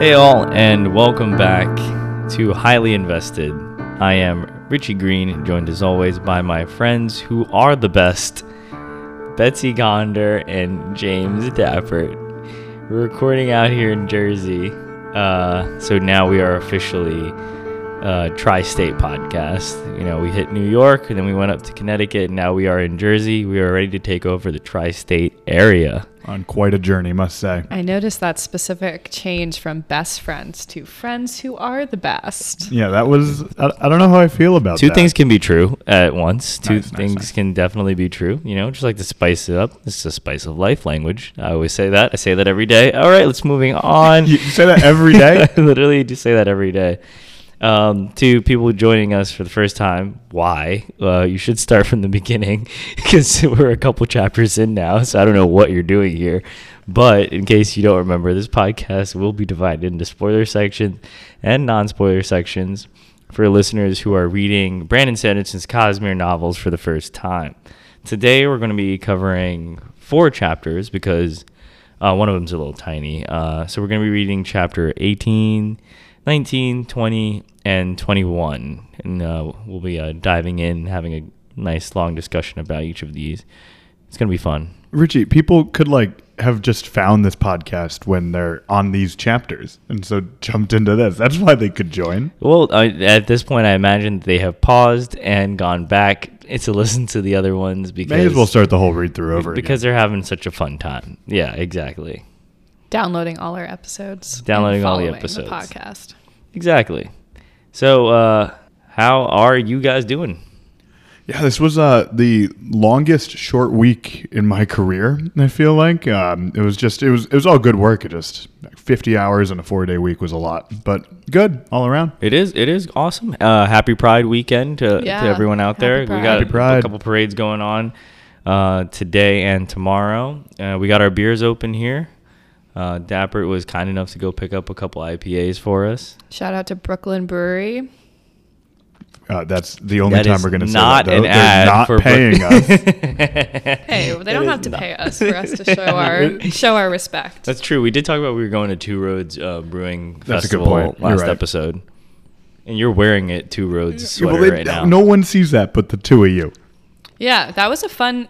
Hey all, and welcome back to Highly Invested. I am Richie Green, joined as always by my friends who are the best, Betsy Gonder and James Daffert. We're recording out here in Jersey, so now we are officially a tri-state podcast. You know, we hit New York, and then we went up to Connecticut, and now we are in Jersey. We are ready to take over the tri-state area. On quite a journey, must say. I noticed that specific change from best friends to friends who are the best. Yeah, that was... I don't know how I feel about that. Two things can be true at once. Two things can definitely be true. You know, just like to spice it up. This is a spice of life language. I always say that. I say that every day. All right, let's moving on. You say that every day? I literally just say that every day. To people joining us for the first time, why? You should start from the beginning because we're a couple chapters in now, so I don't know what you're doing here. But in case you don't remember, this podcast will be divided into spoiler sections and non-spoiler sections for listeners who are reading Brandon Sanderson's Cosmere novels for the first time. Today, we're going to be covering 4 chapters because one of them's a little tiny. So we're going to be reading chapter 18, 19, 20, and 21, and we'll be diving in, having a nice long discussion about each of these. It's gonna be fun. Richie, people could have just found this podcast when they're on these chapters, and so jumped into this. That's why they could join. Well, at this point, I imagine they have paused and gone back to listen to the other ones because may as well start the whole read through over because again. They're having such a fun time. Yeah, exactly. Downloading all our episodes. Downloading all the episodes. The podcast. Exactly. So, how are you guys doing? Yeah, this was the longest short week in my career, I feel like. It was all good work. It just 50 hours in a 4-day week was a lot, but good all around. It is awesome. Happy Pride weekend to everyone out there. Pride. We got a couple parades going on today and tomorrow. We got our beers open here. Dappert was kind enough to go pick up a couple IPAs for us. Shout out to Brooklyn Brewery. That's the only time we're going to say that. They're not paying us. Hey, they don't have to pay us for us to show our respect. That's true. We did talk about we were going to Two Roads Brewing Festival last episode. And you're wearing it, Two Roads sweater right now. No one sees that but the two of you. Yeah, that was a fun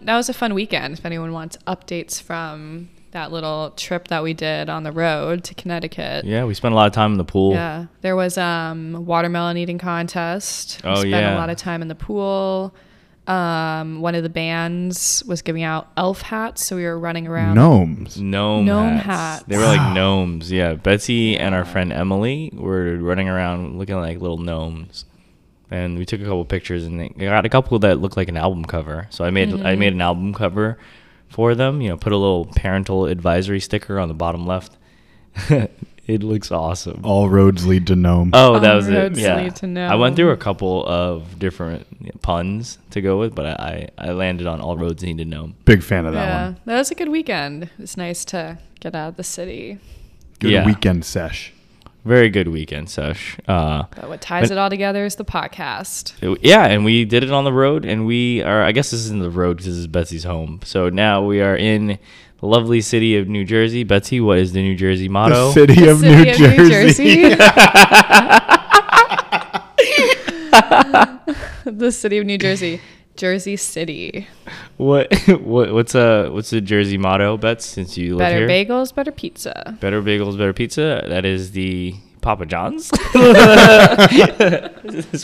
weekend. If anyone wants updates from that little trip that we did on the road to Connecticut. Yeah, we spent a lot of time in the pool. Yeah, there was watermelon eating contest. Oh, yeah. We spent a lot of time in the pool. One of the bands was giving out elf hats, so we were running around. Gnome hats. They were like gnomes, yeah. Betsy and our friend Emily were running around looking like little gnomes. And we took a couple pictures, and I got a couple that looked like an album cover. So I made an album cover for them, you know, put a little parental advisory sticker on the bottom left. It looks awesome. All roads lead to Gnome. Oh, that was it. All roads lead to Gnome. I went through a couple of different puns to go with, but I landed on all roads lead to Gnome. Big fan of that one. Yeah, that was a good weekend. It was nice to get out of the city. Good weekend sesh. Very good weekend sesh. But what ties it all together is the podcast. And we did it on the road, and we are, I guess this isn't the road because this is Betsy's home. So now we are in the lovely city of New Jersey. Betsy, what is the New Jersey motto? The city of New Jersey. The city of New Jersey. Jersey City. What's the Jersey motto, Bets, since you live here? Better bagels, better pizza. Better bagels, better pizza. That is the Papa John's. This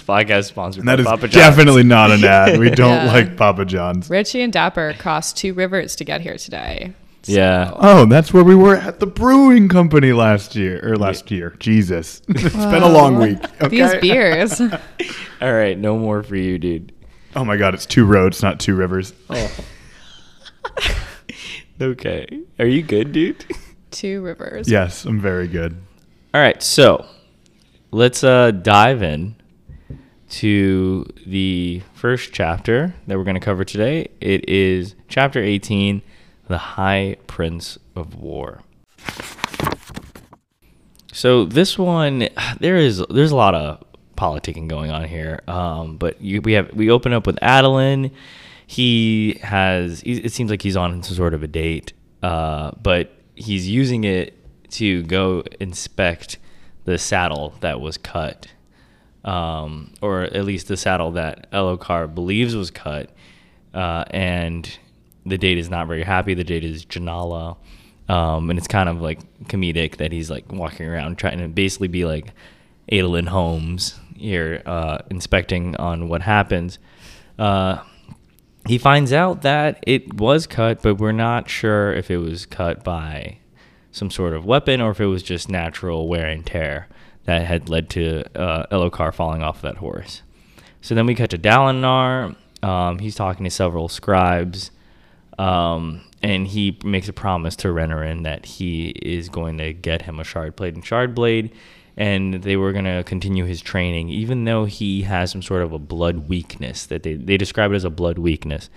podcast is sponsored by Papa John's. That is definitely not an ad. We don't like Papa John's. Richie and Dapper crossed 2 rivers to get here today. So. Yeah. Oh, that's where we were at the brewing company last year. Jesus. It's been a long week. Okay? These beers. All right. No more for you, dude. Oh my God, it's 2 roads, not 2 rivers. Oh. Okay. Are you good, dude? 2 rivers. Yes, I'm very good. All right, so let's dive in to the first chapter that we're going to cover today. It is chapter 18, The High Prince of War. So this one, there's a lot of politicking going on here, but we open up with Adolin. It seems like he's on some sort of a date, but he's using it to go inspect the saddle that was cut, or at least the saddle that Elhokar believes was cut, and the date is not very happy. The date is Janala, and it's kind of like comedic that he's like walking around trying to basically be like Adolin Holmes here, inspecting on what happens. He finds out that it was cut, but we're not sure if it was cut by some sort of weapon or if it was just natural wear and tear that had led to Elhokar falling off that horse. So then we cut to Dalinar. He's talking to several scribes, and he makes a promise to Renarin that he is going to get him a shard blade, and they were going to continue his training, even though he has some sort of a blood weakness that they describe it as a blood weakness.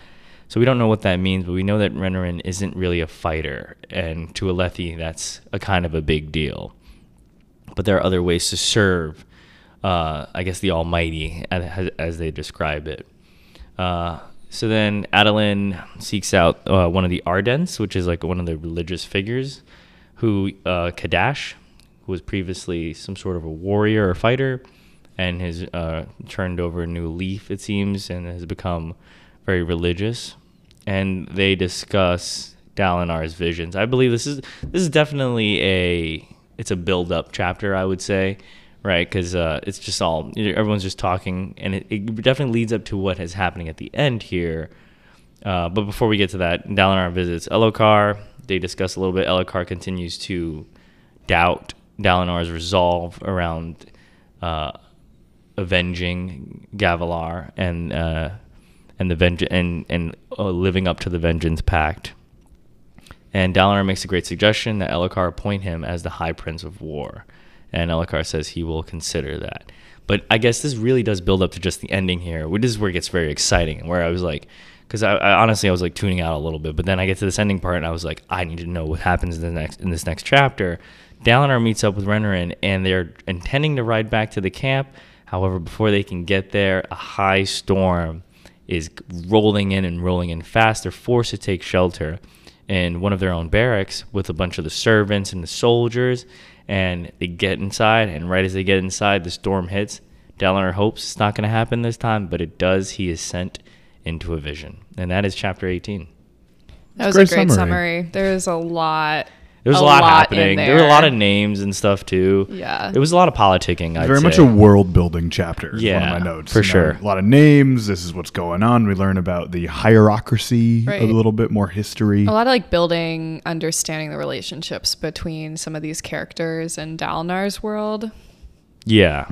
So we don't know what that means, but we know that Renarin isn't really a fighter, and to Alethi, that's a kind of a big deal. But there are other ways to serve, I guess, the Almighty, as they describe it. So then Adolin seeks out one of the Ardents, which is like one of the religious figures, who Kadash, who was previously some sort of a warrior or fighter, and has turned over a new leaf, it seems, and has become very religious. And they discuss Dalinar's visions. I believe this is definitely a build-up chapter, I would say, right? Because it's just everyone's just talking, and it definitely leads up to what is happening at the end here. But before we get to that, Dalinar visits Elhokar. They discuss a little bit. Elhokar continues to doubt Dalinar's resolve around avenging Gavilar and living up to the Vengeance Pact. And Dalinar makes a great suggestion that Elhokar appoint him as the High Prince of War. And Elhokar says he will consider that. But I guess this really does build up to just the ending here. This is where it gets very exciting, where I was like, because I honestly was like tuning out a little bit. But then I get to this ending part, and I was like, I need to know what happens in this next chapter. Dalinar meets up with Renarin, and they're intending to ride back to the camp. However, before they can get there, a high storm is rolling in fast. They're forced to take shelter in one of their own barracks with a bunch of the servants and the soldiers, and they get inside, and right as they get inside, the storm hits. Dalinar hopes it's not going to happen this time, but it does. He is sent into a vision, and that is chapter 18. That was a great summary. There was a lot happening. There were a lot of names and stuff too. Yeah. It was a lot of politicking, I'd say. Very much a world-building chapter. Yeah, one of my notes. For sure. A lot of names. This is what's going on. We learn about the hierarchy, right. A little bit more history. A lot of like building, understanding the relationships between some of these characters and Dalinar's world. Yeah.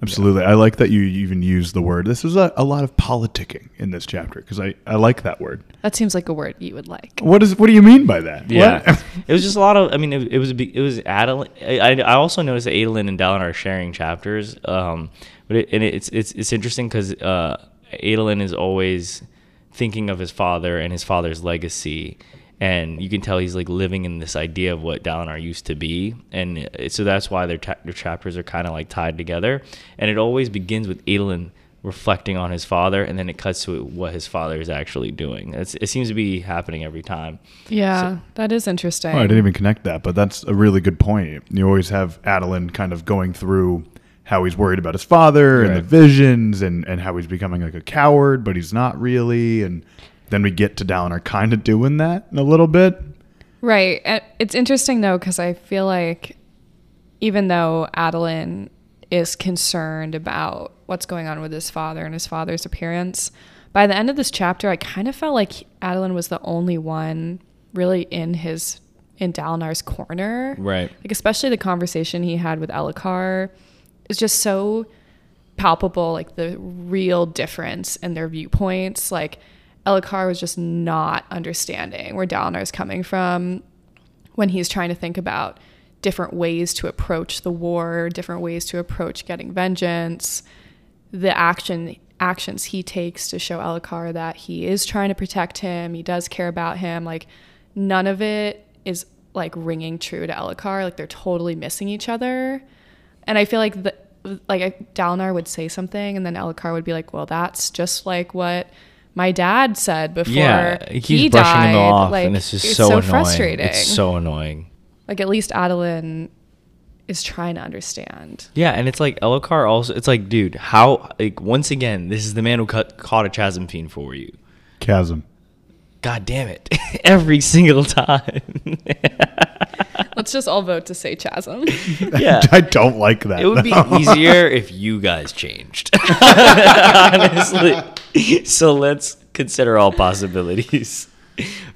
Absolutely. Yeah. I like that you even used the word. This was a lot of politicking in this chapter because I like that word. That seems like a word you would like. What do you mean by that? Yeah. It was just a lot of, I mean, it was Adolin. I also noticed that Adolin and Dalinar are sharing chapters. But it's interesting because Adolin is always thinking of his father and his father's legacy. And you can tell he's like living in this idea of what Dalinar used to be. And so that's why their chapters are kind of like tied together. And it always begins with Adolin reflecting on his father, and then it cuts to what his father is actually doing. It seems to be happening every time. Yeah, so that is interesting. Oh, I didn't even connect that, but that's a really good point. You always have Adolin kind of going through how he's worried about his father, right, and the visions, and how he's becoming like a coward, but he's not really, and then we get to Dalinar kind of doing that in a little bit. Right. And it's interesting, though, because I feel like even though Adolin is concerned about what's going on with his father and his father's appearance, by the end of this chapter, I kind of felt like Adolin was the only one really in Dalinar's corner. Right. Like, especially the conversation he had with Elhokar is just so palpable, like the real difference in their viewpoints. Like, Elhokar was just not understanding where Dalinar is coming from when he's trying to think about different ways to approach the war, different ways to approach getting vengeance, the actions he takes to show Elhokar that he is trying to protect him, he does care about him. Like, none of it is like ringing true to Elhokar. Like, they're totally missing each other. And I feel like Dalinar would say something, and then Elhokar would be like, well, that's just like what my dad said before he died. He's brushing them off, and it's so annoying. Frustrating. It's so annoying. Like, at least Adolin is trying to understand. Yeah, and it's like Elhokar also, it's like, dude, how, like, once again, this is the man who caught a chasm fiend for you. Chasm. God damn it. Every single time. Let's just all vote to say chasm. Yeah. I don't like that. It would be easier if you guys changed. Honestly. So let's consider all possibilities.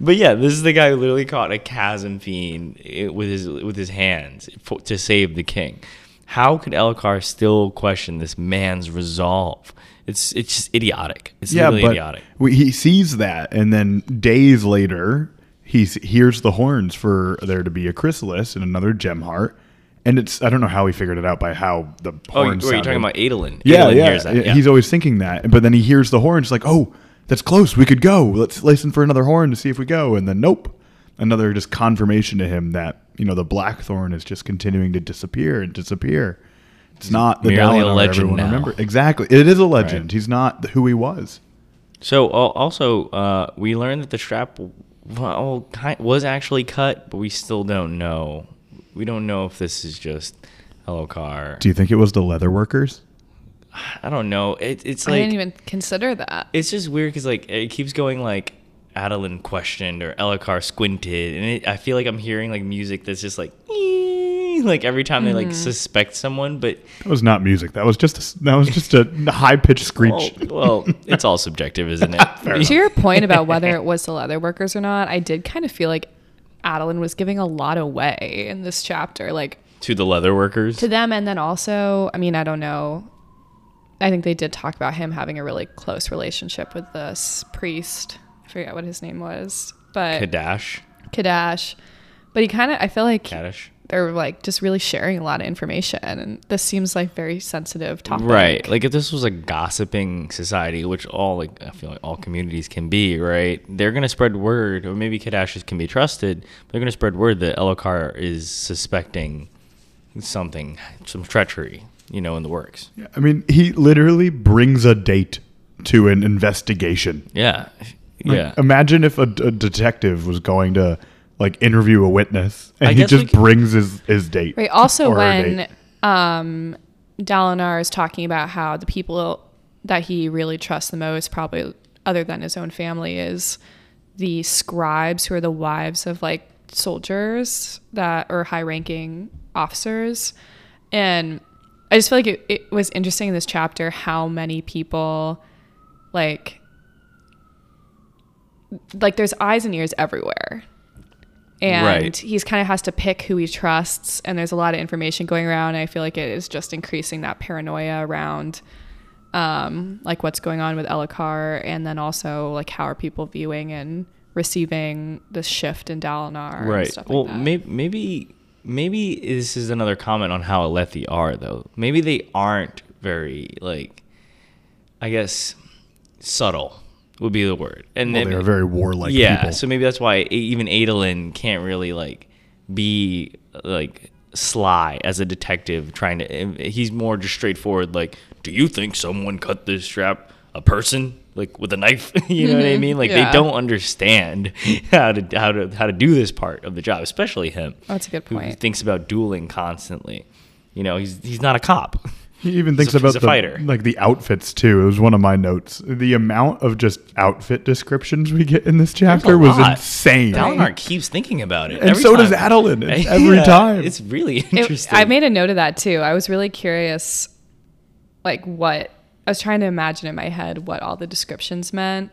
But yeah, this is the guy who literally caught a chasm fiend with his hands to save the king. How could Elhokar still question this man's resolve? It's just idiotic. It's literally idiotic. He sees that, and then days later, he hears the horns for there to be a chrysalis and another gem heart. And it's, I don't know how he figured it out by how the horns. Oh, you're talking about Adolin. Yeah, Adolin hears that. He's always thinking that, but then he hears the horns like, oh, that's close. We could go. Let's listen for another horn to see if we go. And then, nope. Another just confirmation to him that, you know, the blackthorn is just continuing to disappear and disappear. It's not the Dalinar legend now. Remember. Exactly. It is a legend. Right. He's not who he was. So, also, we learned that the strap was actually cut, but we still don't know. We don't know if this is just Elhokar. Do you think it was the leather workers? I don't know. It's like, I didn't even consider that. It's just weird because, like, it keeps going like Adolin questioned or Elhokar squinted, and I feel like I'm hearing like music that's just like, like every time they like suspect someone. But that was not music. That was just a high pitched screech. Well, it's all subjective, isn't it? To your point about whether it was the leather workers or not, I did kind of feel like Adolin was giving a lot away in this chapter, like to the leather workers, to them, and then also, I mean, I don't know. I think they did talk about him having a really close relationship with this priest. I forget what his name was, but Kadash. But he kind of, I feel like Kadash. They're like just really sharing a lot of information, and this seems like very sensitive topic. Right. Like if this was a gossiping society, which all, like I feel like all communities can be, right? They're gonna spread word, or maybe Kadash's can be trusted. But they're gonna spread word that Elhokar is suspecting something, some treachery. You know, in the works. Yeah, I mean, he literally brings a date to an investigation. Yeah. Like, yeah. Imagine if a detective was going to like interview a witness and he just brings his date. Right. Also, when Dalinar is talking about how the people that he really trusts the most, probably other than his own family, is the scribes who are the wives of like soldiers that are high ranking officers. And I just feel like it was interesting in this chapter how many people, like there's eyes and ears everywhere. And right. He's kind of has to pick who he trusts, and there's a lot of information going around. And I feel like it is just increasing that paranoia around like what's going on with Elhokar, and then also like how are people viewing and receiving this shift in Dalinar. Right. And stuff like that. Maybe this is another comment on how Alethi are, though. Maybe they aren't very, like, I guess, subtle would be the word. And well, they're very warlike people. Yeah, so maybe that's why even Adolin can't really, like, be, like, sly as a detective trying to... He's more just straightforward, like, do you think someone cut this strap? A person? Like, with a knife? You know what I mean? Like, They don't understand how to do this part of the job, especially him. Oh, that's a good point. Who thinks about dueling constantly. You know, he's not a cop. He even thinks about the fighter. Like the outfits too. It was one of my notes. The amount of just outfit descriptions we get in this chapter was insane. Dalinar keeps thinking about it, and so does Adolin every time. It's really interesting. I made a note of that too. I was really curious, like what. I was trying to imagine in my head what all the descriptions meant.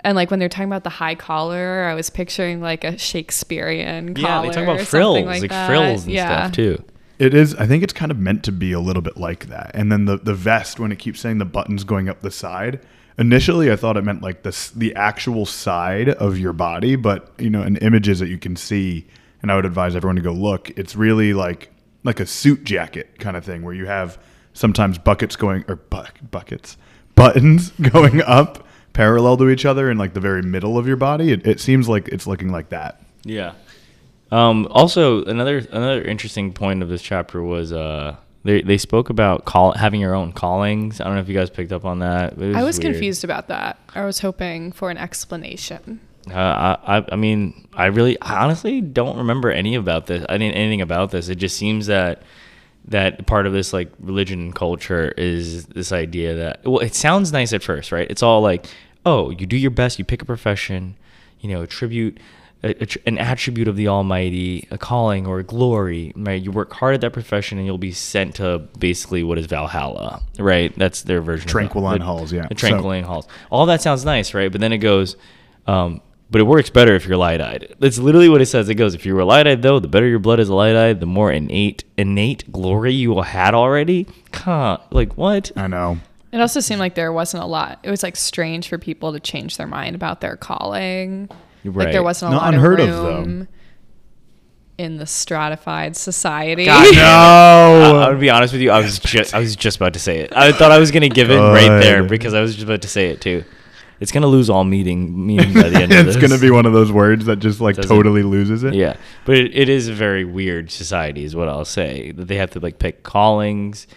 And like when they're talking about the high collar, I was picturing like a Shakespearean collar. Yeah, they talk about frills, like frills and stuff too. It is, I think it's kind of meant to be a little bit like that. And then the vest, when it keeps saying the buttons going up the side, initially I thought it meant like the actual side of your body, but you know, in images that you can see, and I would advise everyone to go look, it's really like a suit jacket kind of thing where you have sometimes buttons going up parallel to each other in like the very middle of your body. It seems like it's looking like that. Yeah. Also, another interesting point of this chapter was they spoke about having your own callings. I don't know if you guys picked up on that. I was confused about that. I was hoping for an explanation. I honestly don't remember anything about this. It just seems that part of this like religion culture is this idea that, well, it sounds nice at first, right? It's all like, oh, you do your best, you pick a profession, you know, attribute an attribute of the Almighty, a calling or a glory, right? You work hard at that profession and you'll be sent to basically what is Valhalla, right? That's their version. Tranquiline Halls, yeah. The Tranquiline Halls. All that sounds nice, right? But then it goes, but it works better if you're light-eyed. That's literally what it says. It goes, if you were light-eyed, though, the better your blood is light-eyed, the more innate glory you had already. Like, what? I know. It also seemed like there wasn't a lot. It was, like, strange for people to change their mind about their calling. Right. Like, there wasn't a lot of room in the stratified society. God, no. I would be honest with you. I was just about to say it. I thought I was going to give it right there because I was just about to say it, too. It's going to lose all meaning by the end of this. It's going to be one of those words that just, like, totally loses it. Yeah. But it is a very weird society is what I'll say. That they have to, like, pick callings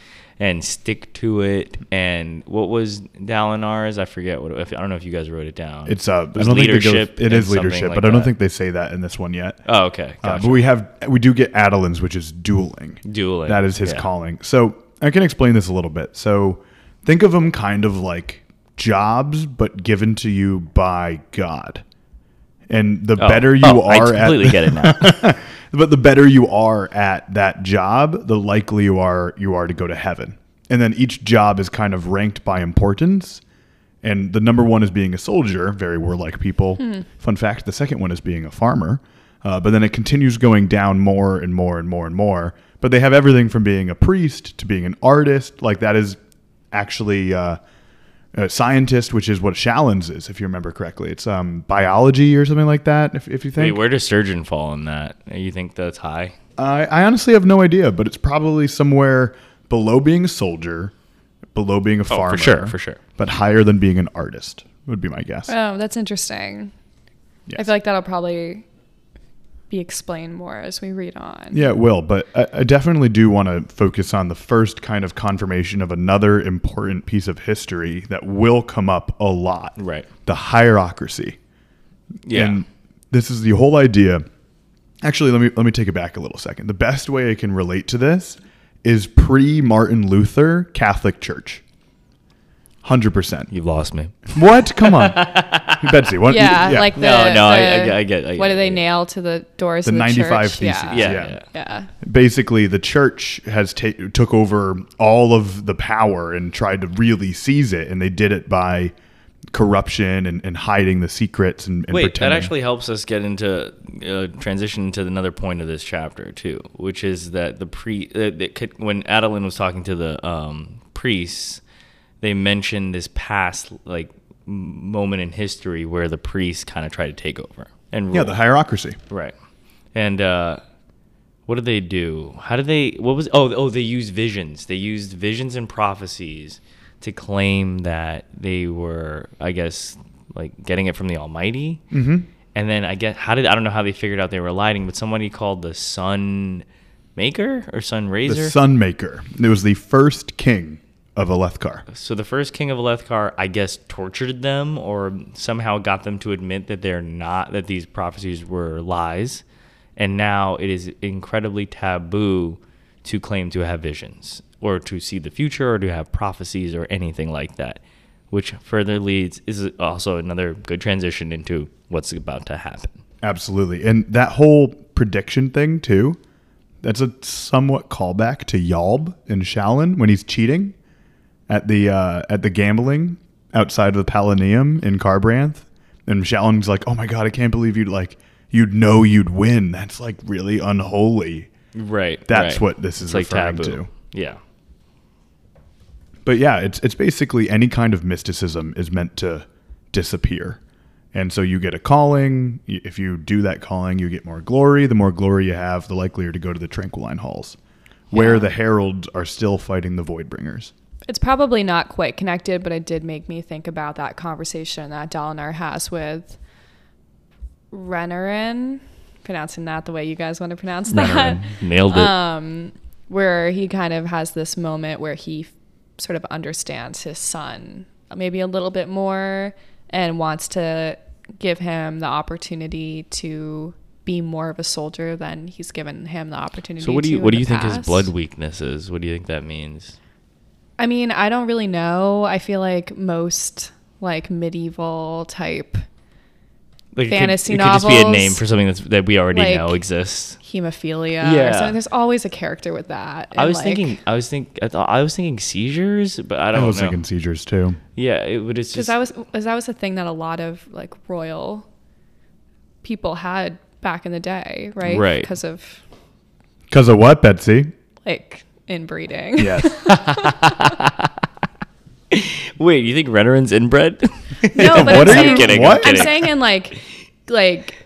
and stick to it. And what was Dalinar's? I forget. I don't know if you guys wrote it down. It's leadership. It is leadership, but I don't think they say that in this one yet. Oh, okay. Gotcha. But we do get Adolin's, which is dueling. That is his calling. So I can explain this a little bit. So think of him kind of like jobs, but given to you by God. And the better you are at... I completely get it now. But the better you are at that job, the likely you are to go to heaven. And then each job is kind of ranked by importance. And the number one is being a soldier, very warlike people. Hmm. Fun fact, the second one is being a farmer. But then it continues going down more and more and more and more. But they have everything from being a priest to being an artist. Like that is actually... a scientist, which is what Shallan's is, if you remember correctly. It's biology or something like that, if you think. Wait, where does surgeon fall in that? You think that's high? I honestly have no idea, but it's probably somewhere below being a soldier, below being a farmer. For sure. But higher than being an artist, would be my guess. Oh, that's interesting. Yes. I feel like that'll probably be explained more as we read on. Yeah, it will, but I definitely do want to focus on the first kind of confirmation of another important piece of history that will come up a lot. Right. The hierocracy. Yeah. And this is the whole idea. Actually, let me take it back a little second. The best way I can relate to this is pre-Martin Luther Catholic Church. 100%. You've lost me. What? Come on. Betsy, what? Yeah, yeah. Like the... No, I get it. What do they nail to the doors of the church? The 95 Theses. Yeah. Basically, the church has took over all of the power and tried to really seize it, and they did it by corruption and hiding the secrets and pretending. That actually helps us get into transition to another point of this chapter, too, which is that when Adolin was talking to the priests... They mentioned this past like moment in history where the priests kind of tried to take over and rule. Yeah, the hierocracy. Right. And what did they do? How did they? What was? Oh, they used visions. They used visions and prophecies to claim that they were, I guess, like getting it from the Almighty. Mm-hmm. And then I guess I don't know how they figured out they were lying, but somebody called the Sun Maker or Sun Raiser. The Sun Maker. It was the first king of Elhokar. So the first king of Elhokar, I guess, tortured them or somehow got them to admit that that these prophecies were lies. And now it is incredibly taboo to claim to have visions or to see the future or to have prophecies or anything like that, which further is also another good transition into what's about to happen. Absolutely. And that whole prediction thing too, that's a somewhat callback to Yalb in Shallan when he's cheating at the gambling outside of the Palanium in Carbranth. And Shallan's like, oh my God, I can't believe you'd know you'd win. That's like really unholy. Right. That's right. What this is like referring taboo. To. Yeah. But yeah, it's basically any kind of mysticism is meant to disappear. And so you get a calling. If you do that calling, you get more glory. The more glory you have, the likelier to go to the Tranquiline Halls, where the Heralds are still fighting the Voidbringers. It's probably not quite connected, but it did make me think about that conversation that Dalinar has with Renarin, pronouncing that the way you guys want to pronounce that. Renarin. Nailed it. Where he kind of has this moment where he sort of understands his son maybe a little bit more and wants to give him the opportunity to be more of a soldier than he's given him the opportunity to. So what do you think his blood weakness is? What do you think that means? I mean, I don't really know. I feel like most like medieval type fantasy novels. It could just be a name for something that we already know exists. Hemophilia. Yeah. Or something. There's always a character with that. And I was thinking seizures, but I don't know. I was thinking seizures too. Yeah, it's just that was a thing that a lot of like royal people had back in the day, right? Right. Because of what, Betsy? Like inbreeding. Yes. Wait, you think Renarin's inbred? No, but I'm saying in like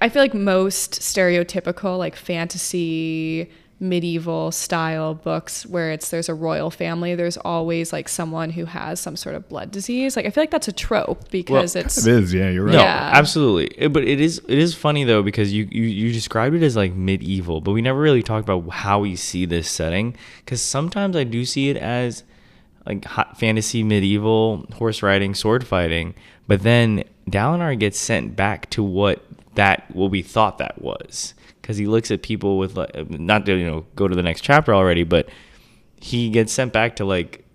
I feel like most stereotypical like fantasy medieval style books where there's a royal family, there's always like someone who has some sort of blood disease. Like I feel like that's a trope because it is. Yeah, you're right. No, yeah. Absolutely. But it is funny though because you described it as like medieval, but we never really talked about how we see this setting because sometimes I do see it as like hot fantasy, medieval, horse riding, sword fighting. But then Dalinar gets sent back to what we thought that was. Because he looks at people with, like, not to, go to the next chapter already, but he gets sent back to like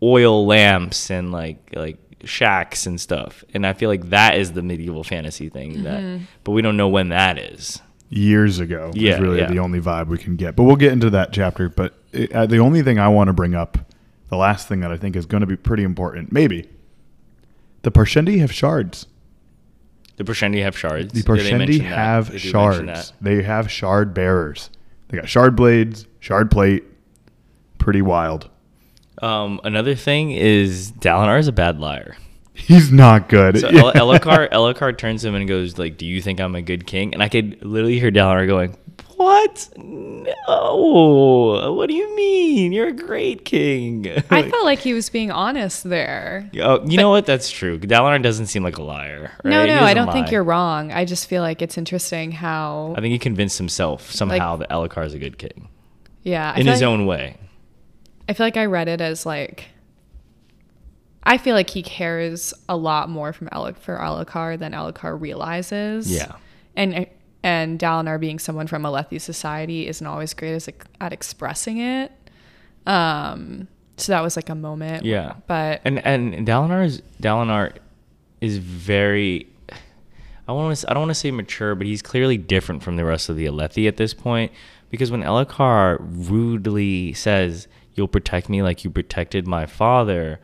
oil lamps and like shacks and stuff. And I feel like that is the medieval fantasy thing. Mm-hmm. But we don't know when that is. Years ago is really the only vibe we can get. But we'll get into that chapter. But the only thing I want to bring up, the last thing that I think is going to be pretty important, maybe. The Parshendi have shards. The Parshendi have shards. The Parshendi have shards. They have shard bearers. They got shard blades, shard plate. Pretty wild. Another thing is Dalinar is a bad liar. He's not good. So Elhokar turns to him and goes, like, "Do you think I'm a good king?" And I could literally hear Dalinar going, "What? No. What do you mean? You're a great king." I felt like he was being honest there. You know what? That's true. Dalinar doesn't seem like a liar. Right? No, I don't think you're wrong. I just feel like it's interesting how... I think he convinced himself somehow that Elhokar is a good king. Yeah. In his own way. I feel like I read it as like... I feel like he cares a lot more for Elhokar than Elhokar realizes. Yeah. And Dalinar being someone from Alethi society isn't always great at expressing it. So that was like a moment. Yeah. But and Dalinar is very, I don't want to say mature, but he's clearly different from the rest of the Alethi at this point, because when Elhokar rudely says, "You'll protect me like you protected my father,"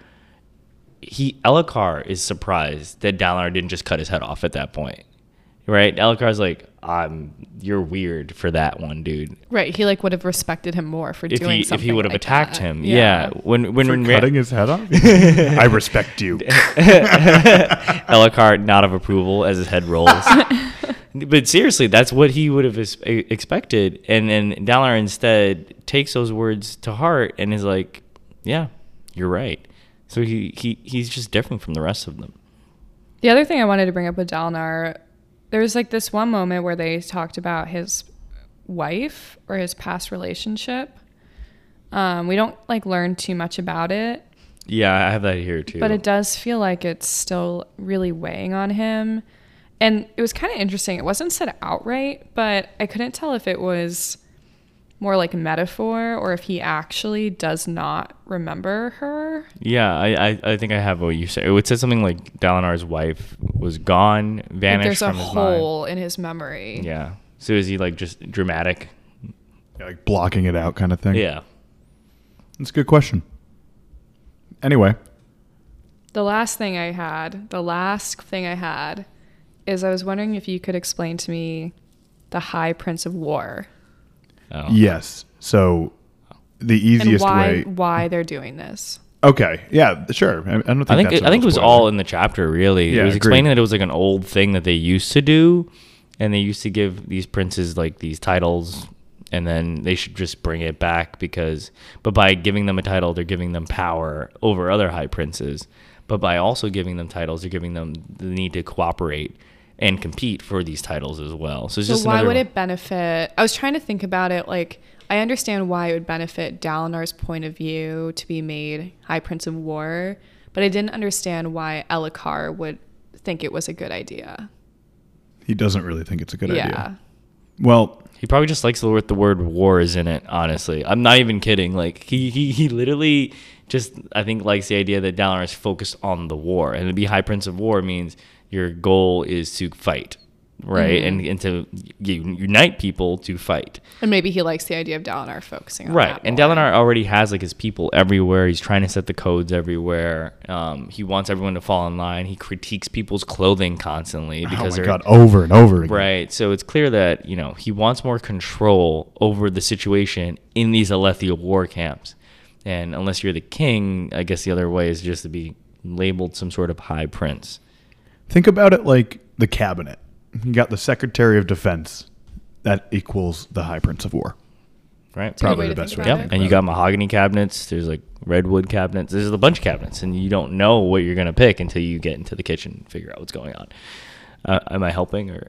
Elhokar is surprised that Dalinar didn't just cut his head off at that point. Right, Elhokar's like, you're weird for that one, dude. Right, he like would have respected him more for doing something. If he would have attacked him, yeah. When cutting his head off, I respect you. Elhokar, nod of approval as his head rolls. But seriously, that's what he would have expected, and then Dalinar instead takes those words to heart and is like, "Yeah, you're right." So he's just different from the rest of them. The other thing I wanted to bring up with Dalinar. There was like this one moment where they talked about his wife or his past relationship. We don't like learn too much about it. Yeah, I have that here too. But it does feel like it's still really weighing on him. And it was kind of interesting. It wasn't said outright, but I couldn't tell if it was more like a metaphor or if he actually does not remember her. Yeah, I think I have what you said. It said something like Dalinar's wife was gone, vanished from his mind. There's a hole in his memory. Yeah. So is he like just dramatic? Yeah, like blocking it out kind of thing? Yeah. That's a good question. Anyway. The last thing I had is I was wondering if you could explain to me the High Prince of War. Oh. Yes. So the easiest way. Why they're doing this. Okay. Yeah, sure. I think it was all in the chapter, really. Yeah, it was explaining that it was like an old thing that they used to do, and they used to give these princes like these titles, and then they should just bring it back but by giving them a title, they're giving them power over other high princes. But by also giving them titles, they're giving them the need to cooperate and compete for these titles as well. So why would it benefit? I was trying to think about it. Like, I understand why it would benefit Dalinar's point of view to be made High Prince of War, but I didn't understand why Elhokar would think it was a good idea. He doesn't really think it's a good idea. Well, he probably just likes the word war is in it, honestly. I'm not even kidding. Like, he literally just, I think, likes the idea that Dalinar is focused on the war. And to be High Prince of War means your goal is to fight, right? Mm-hmm. And to unite people to fight. And maybe he likes the idea of Dalinar focusing on that. Right. And Dalinar already has, like, his people everywhere. He's trying to set the codes everywhere. He wants everyone to fall in line. He critiques people's clothing constantly because they're over and over again. Right. So it's clear that, you know, he wants more control over the situation in these Alethea war camps. And unless you're the king, I guess the other way is just to be labeled some sort of high prince. Think about it like the cabinet. You got the Secretary of Defense. That equals the High Prince of War. Right. It's probably the best way. Yep. And you got mahogany cabinets. There's like redwood cabinets. There's a bunch of cabinets. And you don't know what you're going to pick until you get into the kitchen and figure out what's going on. Am I helping? Or?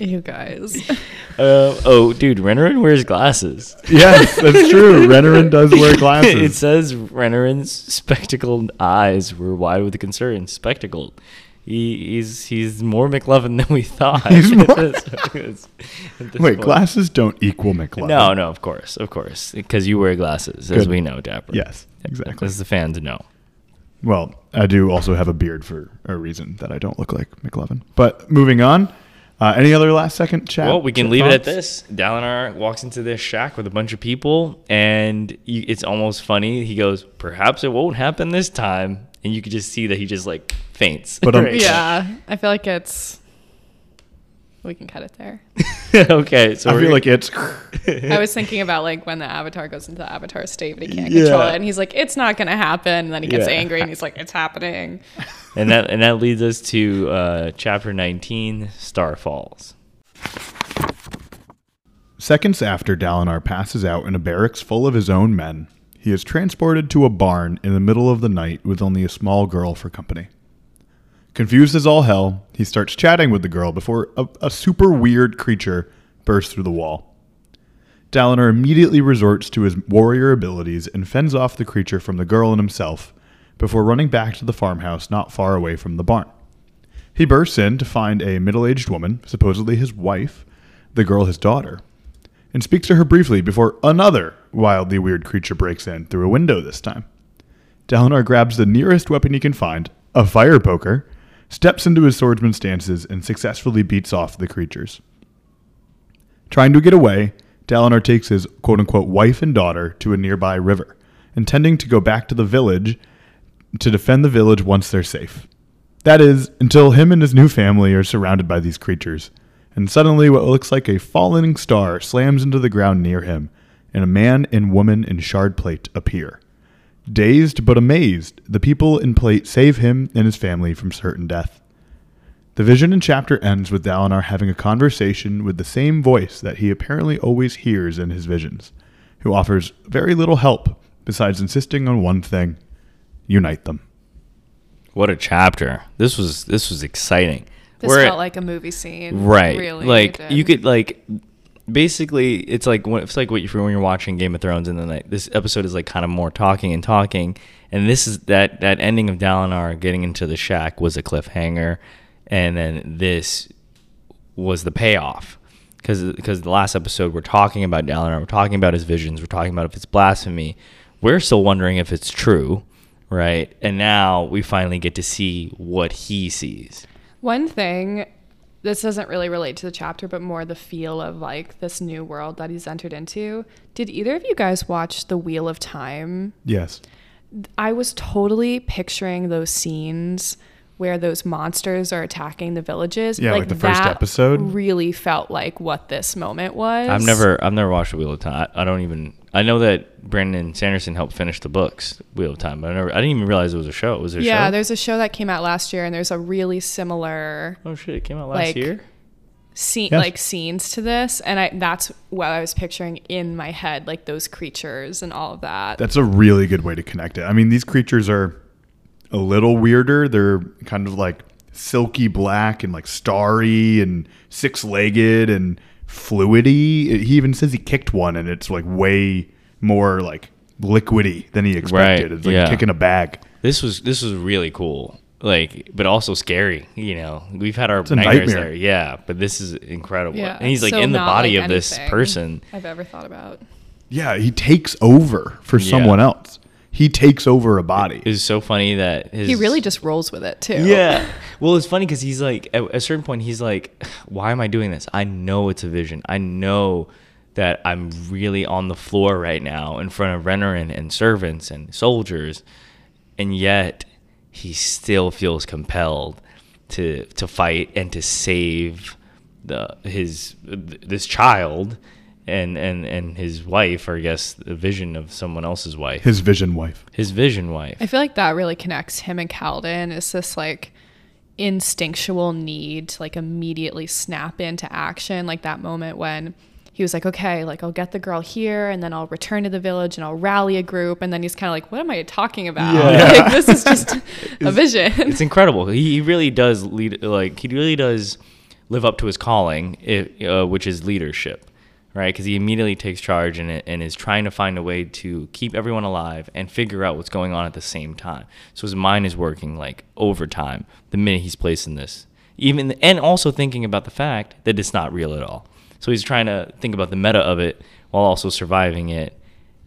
You guys. Oh, dude, Renarin wears glasses. Yes, that's true. Renarin does wear glasses. It says Renarin's spectacled eyes were wide with concern. Spectacled. He's more McLovin than we thought. He's more Wait, glasses don't equal McLovin. No, of course. Because you wear glasses, as we know, Dapper. Yes, exactly. As the fans know. Well, I do also have a beard for a reason that I don't look like McLovin. But moving on. Any other last-second chat? Well, we can leave it at this. Dalinar walks into this shack with a bunch of people, and it's almost funny. He goes, perhaps it won't happen this time. And you could just see that he just, like, faints. But yeah, I feel like it's... We can cut it there. Okay. So I feel like it's... I was thinking about, like, when the avatar goes into the avatar state, but he can't control it. And he's like, it's not going to happen. And then he gets angry, and he's like, it's happening. And that leads us to Chapter 19, Star Falls. Seconds after Dalinar passes out in a barracks full of his own men, he is transported to a barn in the middle of the night with only a small girl for company. Confused as all hell, he starts chatting with the girl before a super weird creature bursts through the wall. Dalinar immediately resorts to his warrior abilities and fends off the creature from the girl and himself before running back to the farmhouse not far away from the barn. He bursts in to find a middle-aged woman, supposedly his wife, the girl his daughter, and speaks to her briefly before another wildly weird creature breaks in through a window this time. Dalinar grabs the nearest weapon he can find, a fire poker, steps into his swordsman stances, and successfully beats off the creatures. Trying to get away, Dalinar takes his quote-unquote wife and daughter to a nearby river, intending to go back to the village to defend the village once they're safe. That is, until him and his new family are surrounded by these creatures, and suddenly what looks like a falling star slams into the ground near him, and a man and woman in shard plate appear. Dazed but amazed, the people in plate save him and his family from certain death. The vision in chapter ends with Dalinar having a conversation with the same voice that he apparently always hears in his visions, who offers very little help besides insisting on one thing: unite them. What a chapter. This was exciting. This felt like a movie scene. Right. Really, like you could basically, it's like what when you're watching Game of Thrones in the night. This episode is like kind of more talking, and this is that ending of Dalinar getting into the shack was a cliffhanger, and then this was the payoff because the last episode we're talking about Dalinar, we're talking about his visions, we're talking about if it's blasphemy, we're still wondering if it's true, right? And now we finally get to see what he sees. One thing. This doesn't really relate to the chapter, but more the feel of like this new world that he's entered into. Did either of you guys watch The Wheel of Time? Yes. I was totally picturing those scenes where those monsters are attacking the villages. Yeah, like the first episode. Really felt like what this moment was. I've never watched The Wheel of Time. I know that Brandon Sanderson helped finish the books, Wheel of Time, but I didn't even realize it was a show. Was there a show? Yeah, there's a show that came out last year, and there's a really similar... Oh, shit, it came out last year? Scenes to this, and that's what I was picturing in my head, like those creatures and all of that. That's a really good way to connect it. I mean, these creatures are a little weirder. They're kind of like silky black and like starry and six-legged and... fluidy. He even says he kicked one, and it's like way more like liquidy than he expected. Right. It's like kicking a bag. This was really cool. Like, but also scary, you know. We've had our nightmares there. Yeah, but this is incredible. Yeah, and he's like in the body of this person I've ever thought about. Yeah, he takes over for someone else. He takes over a body. It's so funny that he really just rolls with it, too. Yeah. Well, it's funny because he's like, at a certain point, he's like, why am I doing this? I know it's a vision. I know that I'm really on the floor right now in front of Renarin and servants and soldiers. And yet he still feels compelled to fight and to save this child and his wife, or I guess the vision of someone else's wife. His vision wife. I feel like that really connects him and Kaladin. It's this like instinctual need to like immediately snap into action. Like that moment when he was like, okay, like I'll get the girl here and then I'll return to the village and I'll rally a group. And then he's kind of like, what am I talking about? Yeah. Like, this is just a vision. It's incredible. He really does lead, like he really does live up to his calling, which is leadership, right? Because he immediately takes charge and is trying to find a way to keep everyone alive and figure out what's going on at the same time. So his mind is working like overtime the minute he's placed in this. And also thinking about the fact that it's not real at all. So he's trying to think about the meta of it while also surviving it.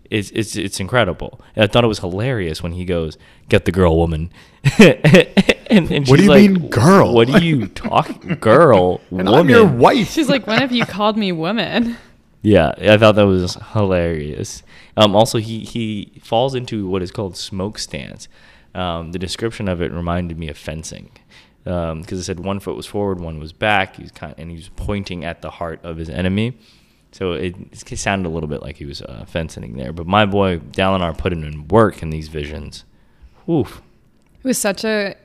It's incredible. And I thought it was hilarious when he goes, "Get the girl, woman." and what do you mean, girl? What do you talk, girl, woman? I'm your wife. She's like, "When have you called me woman?" Yeah, I thought that was hilarious. Also, he falls into what is called smoke stance. The description of it reminded me of fencing. Because it said one foot was forward, one was back. He was pointing at the heart of his enemy, so it sounded a little bit like he was fencing there. But my boy Dalinar put him in work in these visions. Oof! It was such a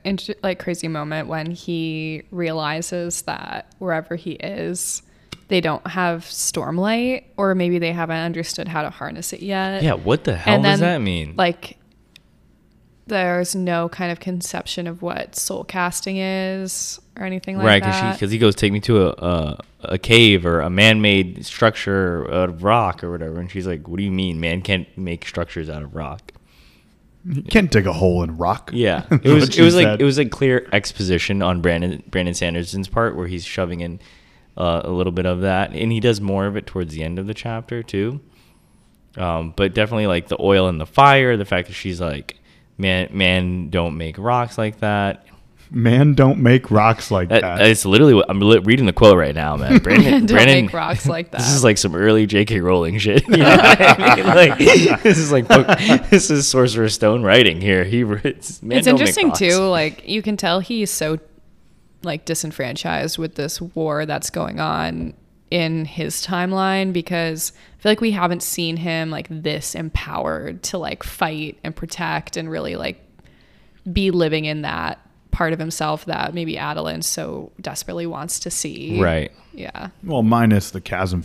crazy moment when he realizes that wherever he is, they don't have Stormlight, or maybe they haven't understood how to harness it yet. Yeah, what the hell does that mean? Like, there's no kind of conception of what soul casting is or anything like that. Right, because he goes, take me to a cave or a man-made structure out of rock or whatever. And she's like, what do you mean? Man can't make structures out of rock. You can't dig a hole in rock. Yeah, it was like clear exposition on Brandon Sanderson's part where he's shoving in a little bit of that. And he does more of it towards the end of the chapter too. But definitely like the oil and the fire, the fact that she's like, Man don't make rocks like that. Man don't make rocks like that. It's literally what I'm reading the quote right now, man. Brandon, make rocks like that. This is like some early J.K. Rowling shit. You know what I mean? Like, this is like this is Sorcerer's Stone writing here. It's interesting too. Like you can tell he's so like disenfranchised with this war that's going on in his timeline, because I feel like we haven't seen him like this empowered to like fight and protect and really like be living in that part of himself that maybe Adolin so desperately wants to see. Right. Yeah. Well, minus the chasm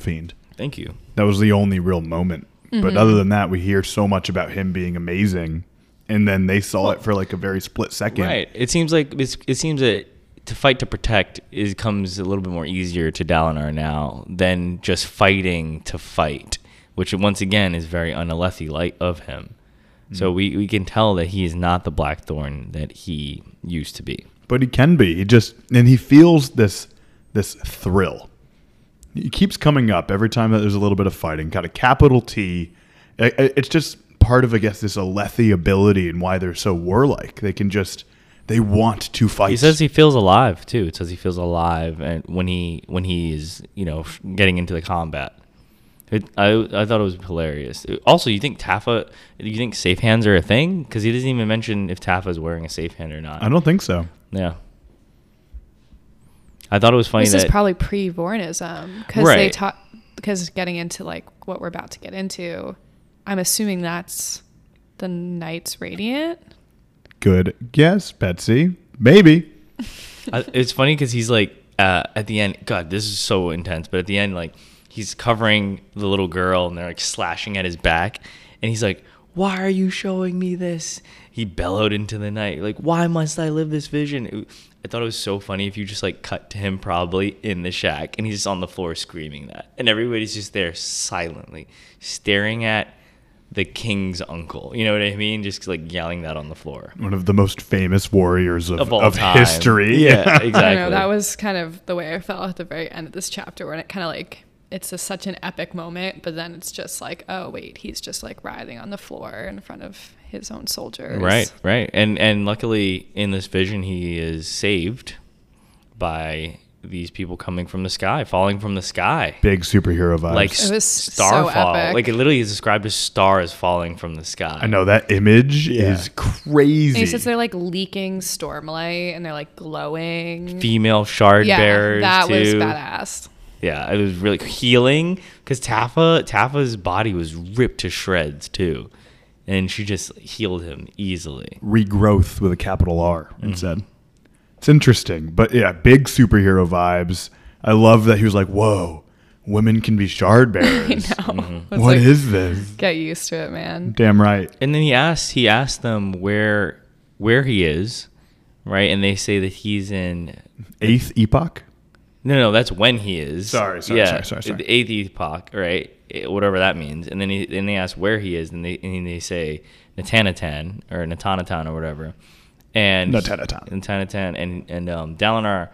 fiend. Thank you. That was the only real moment. Mm-hmm. But other than that, we hear so much about him being amazing, and then they saw it for like a very split second. Right. It seems like it seems that to fight to protect comes a little bit more easier to Dalinar now than just fighting to fight, which once again is very Unalethi light of him. Mm-hmm. So we can tell that he is not the Blackthorn that he used to be. But he can be. And he feels this thrill. It keeps coming up every time that there's a little bit of fighting. Got a capital T. It's just part of, I guess, this Alethi ability and why they're so warlike. They want to fight. He says he feels alive too. It says he feels alive, and when he is, you know, getting into the combat. I thought it was hilarious. Also, you think safe hands are a thing? Because he doesn't even mention if Taffa is wearing a safe hand or not. I don't think so. Yeah. I thought it was funny. This is probably pre-Vornism, because right. Because getting into like what we're about to get into, I'm assuming that's the Knights Radiant. Good guess, Betsy. Maybe. It's funny because he's like, at the end, God, this is so intense. But at the end, like, he's covering the little girl and they're like slashing at his back. And he's like, why are you showing me this? He bellowed into the night. Like, why must I live this vision? I thought it was so funny if you just like cut to him probably in the shack and he's just on the floor screaming that. And everybody's just there silently staring at the king's uncle. You know what I mean? Just like yelling that on the floor. One of the most famous warriors of history. Yeah, exactly. I know, that was kind of the way I felt at the very end of this chapter, when it kind of like, it's such an epic moment, but then it's just like, oh wait, he's just like writhing on the floor in front of his own soldiers. Right. And luckily in this vision, he is saved by these people coming from the sky, falling from the sky. Big superhero vibes. Like it was starfall. So epic. Like it literally is described as stars falling from the sky. I know, that image is crazy. And he says they're like leaking stormlight and they're like glowing. Female shard bearers. That was badass. Yeah, it was really healing because Tafa's body was ripped to shreds too. And she just healed him easily. Regrowth with a capital R instead. It's interesting, but yeah, big superhero vibes. I love that he was like, whoa, women can be shard bearers. What is this? Get used to it, man. Damn right. And then he asked them where he is, right? And they say that he's in... 8th Epoch? No, that's when he is. Sorry. The 8th Epoch, right? Whatever that means. And then they ask where he is, and they say Natanatan or whatever. And Natanatan. And Dalinar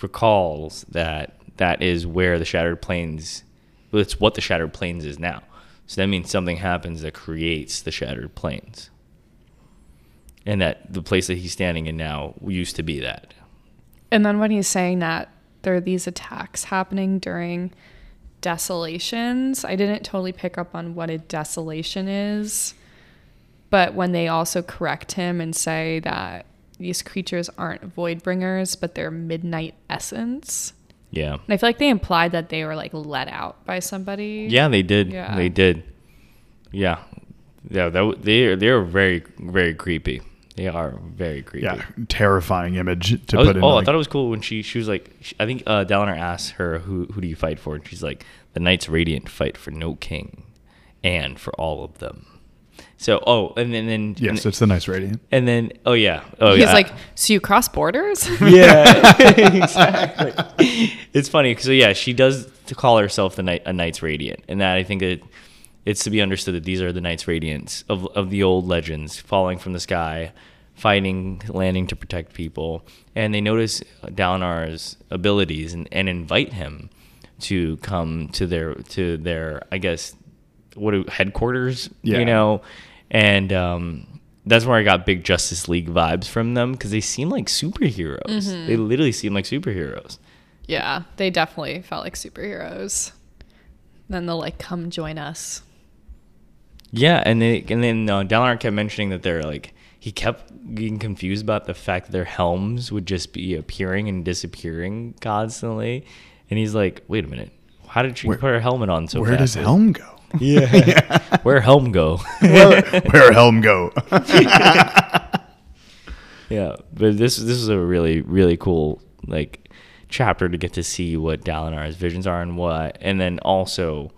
recalls that is where the Shattered Plains, well, it's what the Shattered Plains is now. So that means something happens that creates the Shattered Plains. And that the place that he's standing in now used to be that. And then when he's saying that, there are these attacks happening during desolations. I didn't totally pick up on what a desolation is. But when they also correct him and say that these creatures aren't void bringers, but they're midnight essence. Yeah. And I feel like they implied that they were like let out by somebody. Yeah, they did. Yeah. They did. Yeah. Yeah. They're very, very creepy. They are very creepy. Yeah. Terrifying image to put in. Oh, I thought it was cool when she was like, I think Dalinar asked her, who do you fight for? And she's like, the Knights Radiant fight for no king and for all of them. So, it's the Knights Radiant. And then, he's like, so you cross borders? Yeah, exactly. It's funny. So yeah, she does call herself a Knights Radiant. And that, I think it's to be understood that these are the Knights Radiants of the old legends, falling from the sky, fighting, landing to protect people. And they notice Dalinar's abilities and invite him to come to their, I guess, headquarters, you know, and that's where I got big Justice League vibes from them, because they seem like superheroes. Mm-hmm. They literally seem like superheroes. Yeah, they definitely felt like superheroes. Then they'll like, come join us. Yeah, and then Dalinar kept mentioning that they're like, he kept getting confused about the fact that their helms would just be appearing and disappearing constantly, and he's like, wait a minute, how did she put her helmet on so fast? Where does helm go? Yeah. Where helm go? Where helm go? Yeah, but this is a really, really cool like chapter to get to see what Dalinar's visions are and then also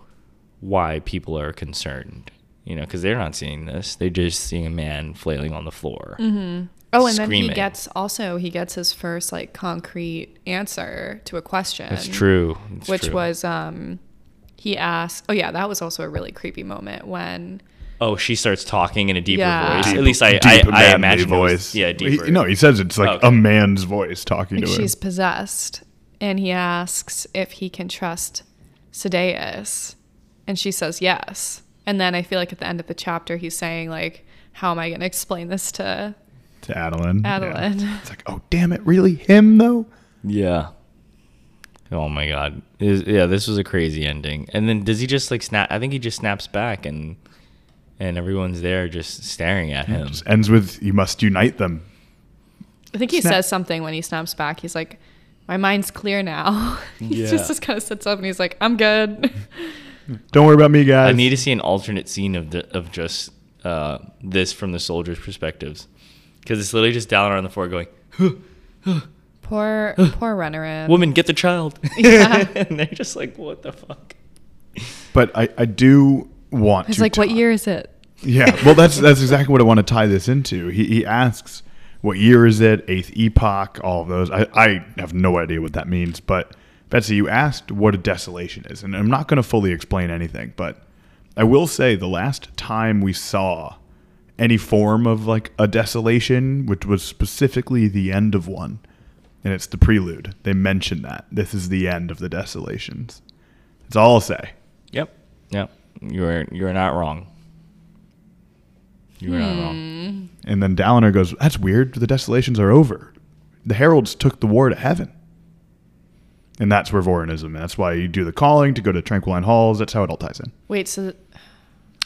why people are concerned, you know, because they're not seeing this; they're just seeing a man flailing on the floor. Mm-hmm. Oh, and screaming. Then he gets his first like concrete answer to a question. That's true. Which was He asked, that was also a really creepy moment when... Oh, she starts talking in a deeper voice. At least I imagine voice. Deeper. He says it's like a man's voice talking to him. She's possessed. And he asks if he can trust Sadeas. And she says yes. And then I feel like at the end of the chapter, he's saying like, how am I going to explain this to Adolin. Adolin. Yeah. It's like, oh, damn it. Really? Him, though? Yeah. Oh my God. This was a crazy ending. And then does he just like snap? I think he just snaps back and everyone's there just staring at him. It just ends with, you must unite them. I think he says something when he snaps back. He's like, my mind's clear now. He just kind of sits up and he's like, I'm good. Don't worry about me, guys. I need to see an alternate scene of just this from the soldiers' perspectives. Because it's literally just Dalinar on the floor going, huh, huh. Poor Renarin. Woman, get the child. Yeah. And they're just like, what the fuck? But I do want to... It's like, what year is it? Yeah, well, that's exactly what I want to tie this into. He asks, what year is it? 8th Epoch, all of those. I have no idea what that means. But, Betsy, you asked what a desolation is. And I'm not going to fully explain anything, but I will say the last time we saw any form of like a desolation, which was specifically the end of one, and it's the prelude. They mentioned that this is the end of the desolations. That's all I'll say. Yep. You're not wrong. You were not wrong. And then Dalinar goes, that's weird. The desolations are over. The Heralds took the war to heaven. And that's where Vorinism. That's why you do the calling to go to Tranquiline Halls. That's how it all ties in. Wait, so...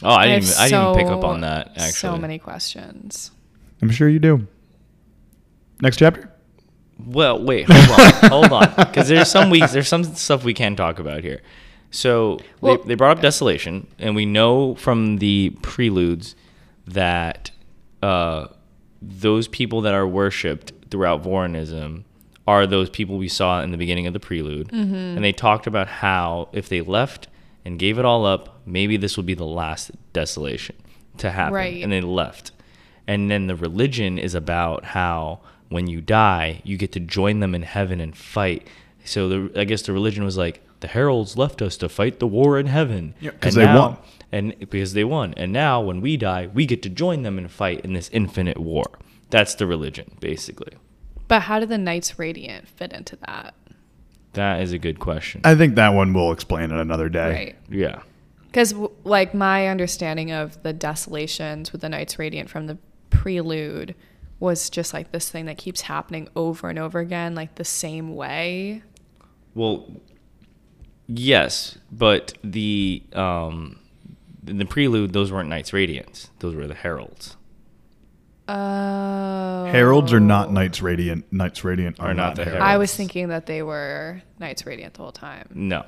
Oh, I didn't pick up on that, actually. So many questions. I'm sure you do. Next chapter? Well, wait. Hold on. Because there's some stuff we can talk about here. So they brought up Desolation, and we know from the preludes that those people that are worshipped throughout Vorinism are those people we saw in the beginning of the prelude. Mm-hmm. And they talked about how if they left and gave it all up, maybe this would be the last desolation to happen. Right. And they left. And then the religion is about how when you die, you get to join them in heaven and fight. So I guess the religion was like, the heralds left us to fight the war in heaven. Yeah, because they won. And because they won. And now when we die, we get to join them and fight in this infinite war. That's the religion, basically. But how do the Knights Radiant fit into that? That is a good question. I think that one we'll explain it another day. Right. Yeah. Because like my understanding of the desolations with the Knights Radiant from the prelude was just like this thing that keeps happening over and over again, like the same way. Well, yes, but in the prelude, those weren't Knights Radiant. Those were the Heralds. Oh. Heralds are not Knights Radiant. Knights Radiant are not the Heralds. I was thinking that they were Knights Radiant the whole time. No.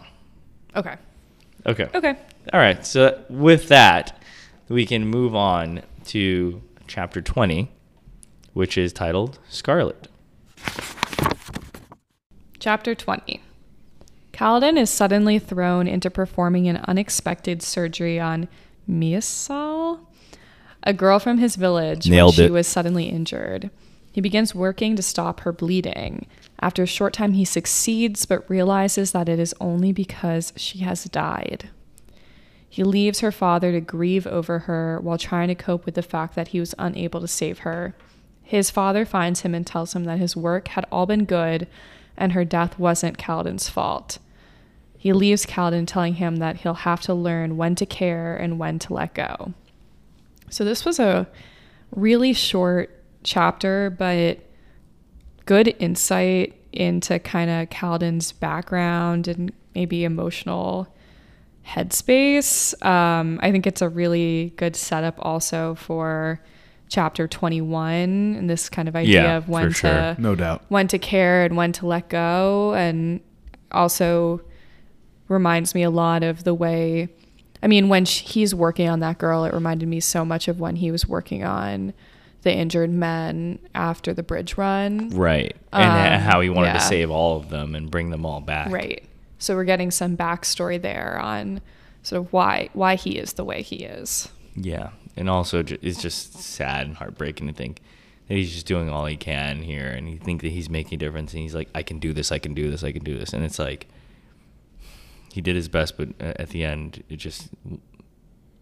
Okay. All right. So with that, we can move on to chapter 20, which is titled Scarlet. Chapter 20. Kaladin is suddenly thrown into performing an unexpected surgery on Miasal, a girl from his village. Nailed when she it. Was suddenly injured. He begins working to stop her bleeding. After a short time, he succeeds, but realizes that it is only because she has died. He leaves her father to grieve over her while trying to cope with the fact that he was unable to save her. His father finds him and tells him that his work had all been good and her death wasn't Kaladin's fault. He leaves Kaladin, telling him that he'll have to learn when to care and when to let go. So this was a really short chapter, but good insight into kind of Kaladin's background and maybe emotional headspace. I think it's a really good setup also for chapter 21 and this kind of idea of when to, no doubt, when to care and when to let go. And also reminds me a lot of the way... I mean, when he's working on that girl, it reminded me so much of when he was working on the injured men after the bridge run. Right. And how he wanted to save all of them and bring them all back. Right. So we're getting some backstory there on sort of why he is the way he is. Yeah. And also it's just sad and heartbreaking to think that he's just doing all he can here. And you think that he's making a difference. And he's like, I can do this. And it's like... He did his best, but at the end, it just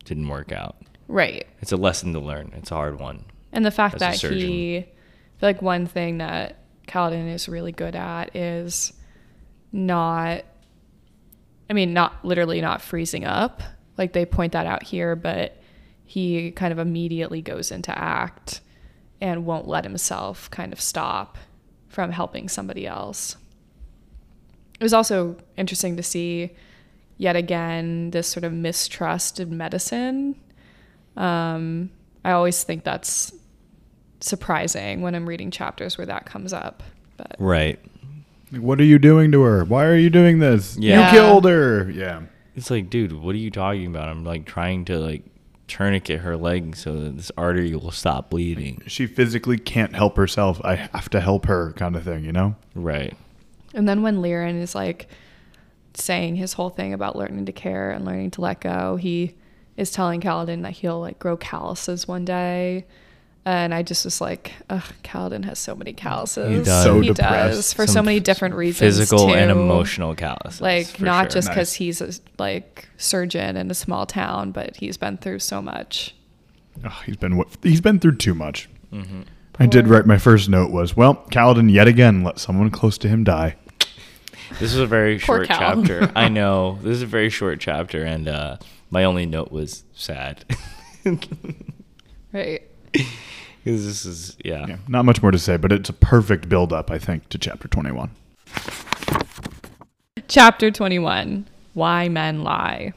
didn't work out. Right. It's a lesson to learn. It's a hard one. And the fact that I feel like one thing that Kaladin is really good at is not freezing up. Like they point that out here, but he kind of immediately goes into act and won't let himself kind of stop from helping somebody else. It was also interesting to see, yet again, this sort of mistrust in medicine. I always think that's surprising when I'm reading chapters where that comes up. But. Right. Like, what are you doing to her? Why are you doing this? Yeah. You killed her. Yeah. It's like, dude, what are you talking about? I'm like trying to like tourniquet her leg so that this artery will stop bleeding. She physically can't help herself. I have to help her kind of thing, you know? Right. And then when Liren is like saying his whole thing about learning to care and learning to let go, he is telling Kaladin that he'll like grow calluses one day And I just was like, ugh, Kaladin has so many calluses. He does. So he does for so many different reasons. Physical too. And emotional calluses. Like, not sure. Just because he's a surgeon in a small town, but he's been through so much. Oh, he's been through too much. Mm-hmm. I did write my first note was, well, Kaladin yet again let someone close to him die. This is a very short chapter. I know. This is a very short chapter, and my only note was sad. Right. Because this is, yeah. Not much more to say, but it's a perfect build-up, I think, to Chapter 21. Chapter 21, Why Men Lie.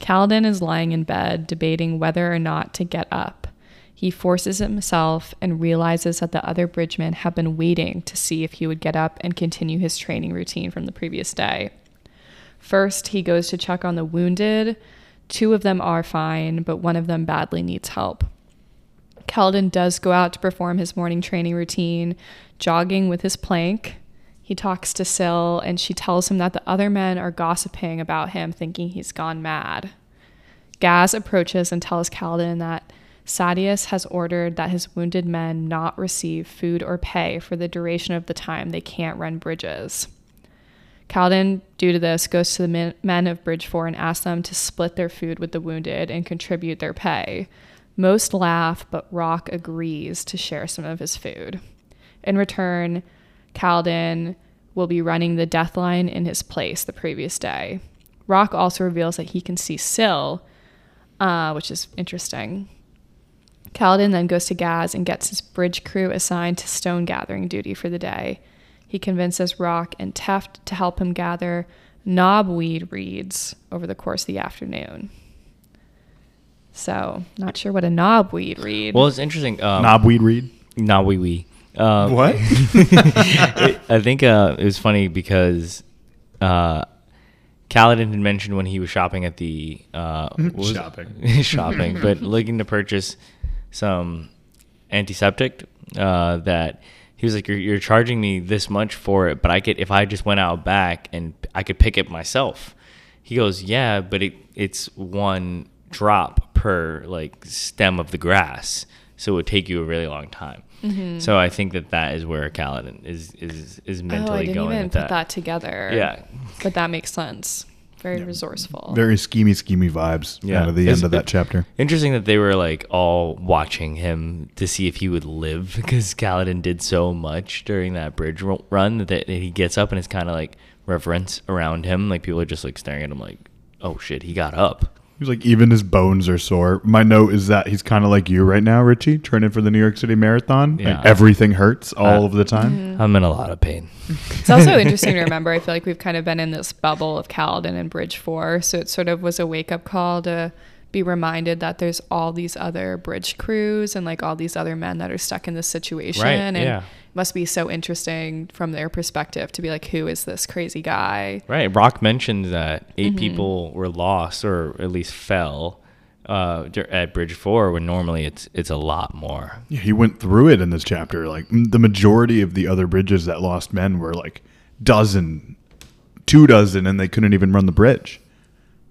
Kaladin is lying in bed, debating whether or not to get up. He forces himself and realizes that the other bridgemen have been waiting to see if he would get up and continue his training routine from the previous day. First, he goes to check on the wounded. Two of them are fine, but one of them badly needs help. Kaladin does go out to perform his morning training routine, jogging with his plank. He talks to Syl, and she tells him that the other men are gossiping about him, thinking he's gone mad. Gaz approaches and tells Kaladin that Sadeas has ordered that his wounded men not receive food or pay for the duration of the time they can't run bridges. Kaladin, due to this, goes to the men of Bridge 4 and asks them to split their food with the wounded and contribute their pay. Most laugh, but Rock agrees to share some of his food. In return, Kaladin will be running the Deathline in his place the previous day. Rock also reveals that he can see Syl, which is interesting. Kaladin then goes to Gaz and gets his bridge crew assigned to stone gathering duty for the day. He convinces Rock and Teft to help him gather knobweed reeds over the course of the afternoon. So, not sure what a knobweed reed. Well, it's interesting. Knobweed reed? Knobweed. What? I think it was funny because Kaladin had mentioned when he was shopping at the... shopping. But looking to purchase some antiseptic that... He was like, you're charging me this much for it, but if I just went out back and I could pick it myself. He goes, yeah, but it's one drop per stem of the grass, so it would take you a really long time. Mm-hmm. So I think that is where Kaladin is mentally going with that. I didn't even put that together. Yeah, but that makes sense. Very resourceful. Very schemey vibes out of the end of that chapter. Interesting that they were all watching him to see if he would live, because Kaladin did so much during that bridge run that he gets up and it's kind of reverence around him. People are just staring at him oh shit, he got up. He's even his bones are sore. My note is that he's kind of like you right now, Richie, training for the New York City Marathon. Yeah. And everything hurts all of the time. Mm-hmm. I'm in a lot of pain. It's also interesting to remember. I feel we've kind of been in this bubble of Kaladin and Bridge 4. So it sort of was a wake-up call to be reminded that there's all these other bridge crews and all these other men that are stuck in this situation. Right, and it must be so interesting from their perspective to be who is this crazy guy? Right. Rock mentioned that 8 people were lost or at least fell at Bridge 4 when normally it's a lot more. Yeah, he went through it in this chapter. The majority of the other bridges that lost men were two dozen, and they couldn't even run the bridge.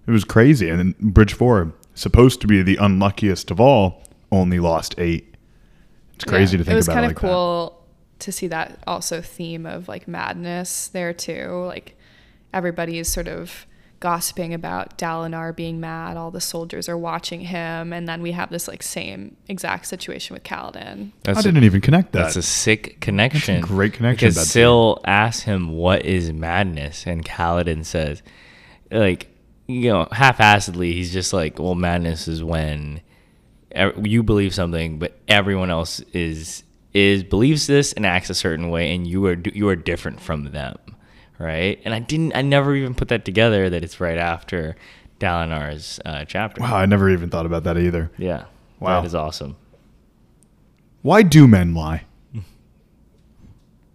It was crazy. And then Bridge 4... supposed to be the unluckiest of all, only lost 8. It's crazy to think about. It was kind of cool to see that also theme of madness there too. Everybody is sort of gossiping about Dalinar being mad. All the soldiers are watching him, and then we have this same exact situation with Kaladin. I didn't even connect that. That's a sick connection. That's a great connection. Because Syl asks him, "What is madness?" and Kaladin says, half-assedly, he's just well, madness is when you believe something, but everyone else is believes this and acts a certain way, and you are different from them, right? And I never even put that together that it's right after Dalinar's chapter. Wow, I never even thought about that either. Yeah, wow, that is awesome. Why do men lie?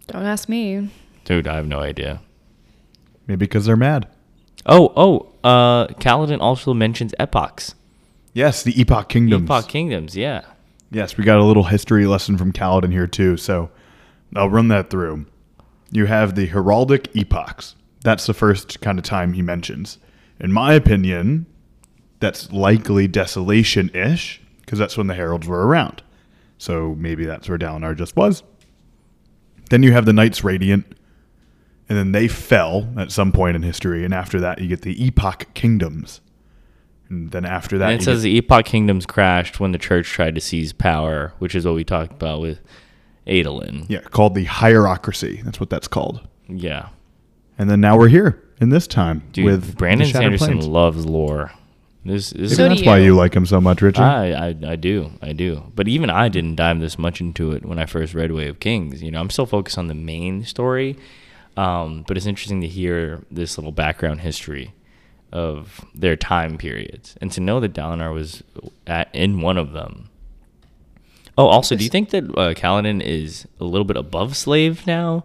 Don't ask me, dude. I have no idea. Maybe because they're mad. Kaladin also mentions epochs. Yes, the epoch kingdoms. Epoch kingdoms, yeah. Yes, we got a little history lesson from Kaladin here too, so I'll run that through. You have the heraldic epochs. That's the first kind of time he mentions. In my opinion, that's likely Desolation-ish, because that's when the heralds were around. So maybe that's where Dalinar just was. Then you have the Knights Radiant, and then they fell at some point in history. And after that, you get the Epoch Kingdoms. And then after that... And it says the Epoch Kingdoms crashed when the church tried to seize power, which is what we talked about with Adolin. Yeah, called the Hierocracy. That's what that's called. Yeah. And then now we're here in this time with Brandon Sanderson Plains. Loves lore. This maybe that's why you like him so much, Richard. I do. But even I didn't dive this much into it when I first read Way of Kings. You know, I'm still focused on the main story, but it's interesting to hear this little background history of their time periods and to know that Dalinar was in one of them. Oh, also, do you think that Kaladin is a little bit above slave now?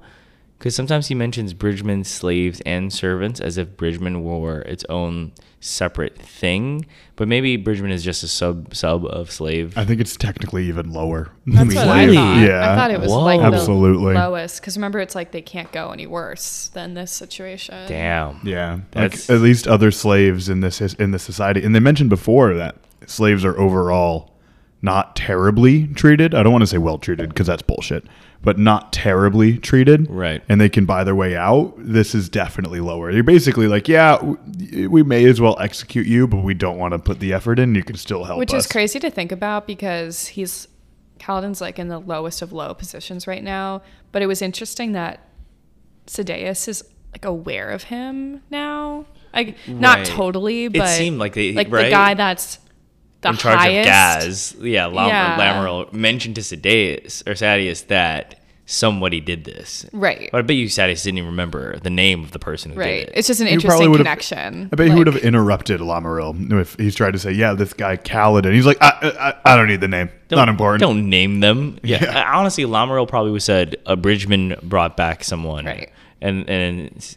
Because sometimes he mentions Bridgemen, slaves, and servants as if Bridgemen were its own separate thing. But maybe Bridgeman is just a sub of slave. I think it's technically even lower. That's what I thought. Yeah. I thought it was Absolutely. The lowest. Because remember, it's like they can't go any worse than this situation. Damn. Yeah. That's... Like at least other slaves in this society. And they mentioned before that slaves are overall not terribly treated. I don't want to say well treated because that's bullshit. But not terribly treated. Right. And they can buy their way out. This is definitely lower. You're basically like, yeah, we may as well execute you, but we don't want to put the effort in. You can still help us. Which is crazy to think about because Kaladin's like in the lowest of low positions right now. But it was interesting that Sadeas is like aware of him now. Like, right. Not totally, but it seemed like they, like right? The guy that's in charge highest? Of Gaz, yeah, Lamoral mentioned to Sadeas that somebody did this. Right. But I bet you Sadeas didn't even remember the name of the person who did it. It's just an interesting connection. I bet he would have interrupted Lamoral if he's tried to say, yeah, this guy Kaladin. He's like, I don't need the name. Not important. Don't name them. Yeah. Honestly, Lamoral probably would said, a Bridgeman brought back someone. Right. And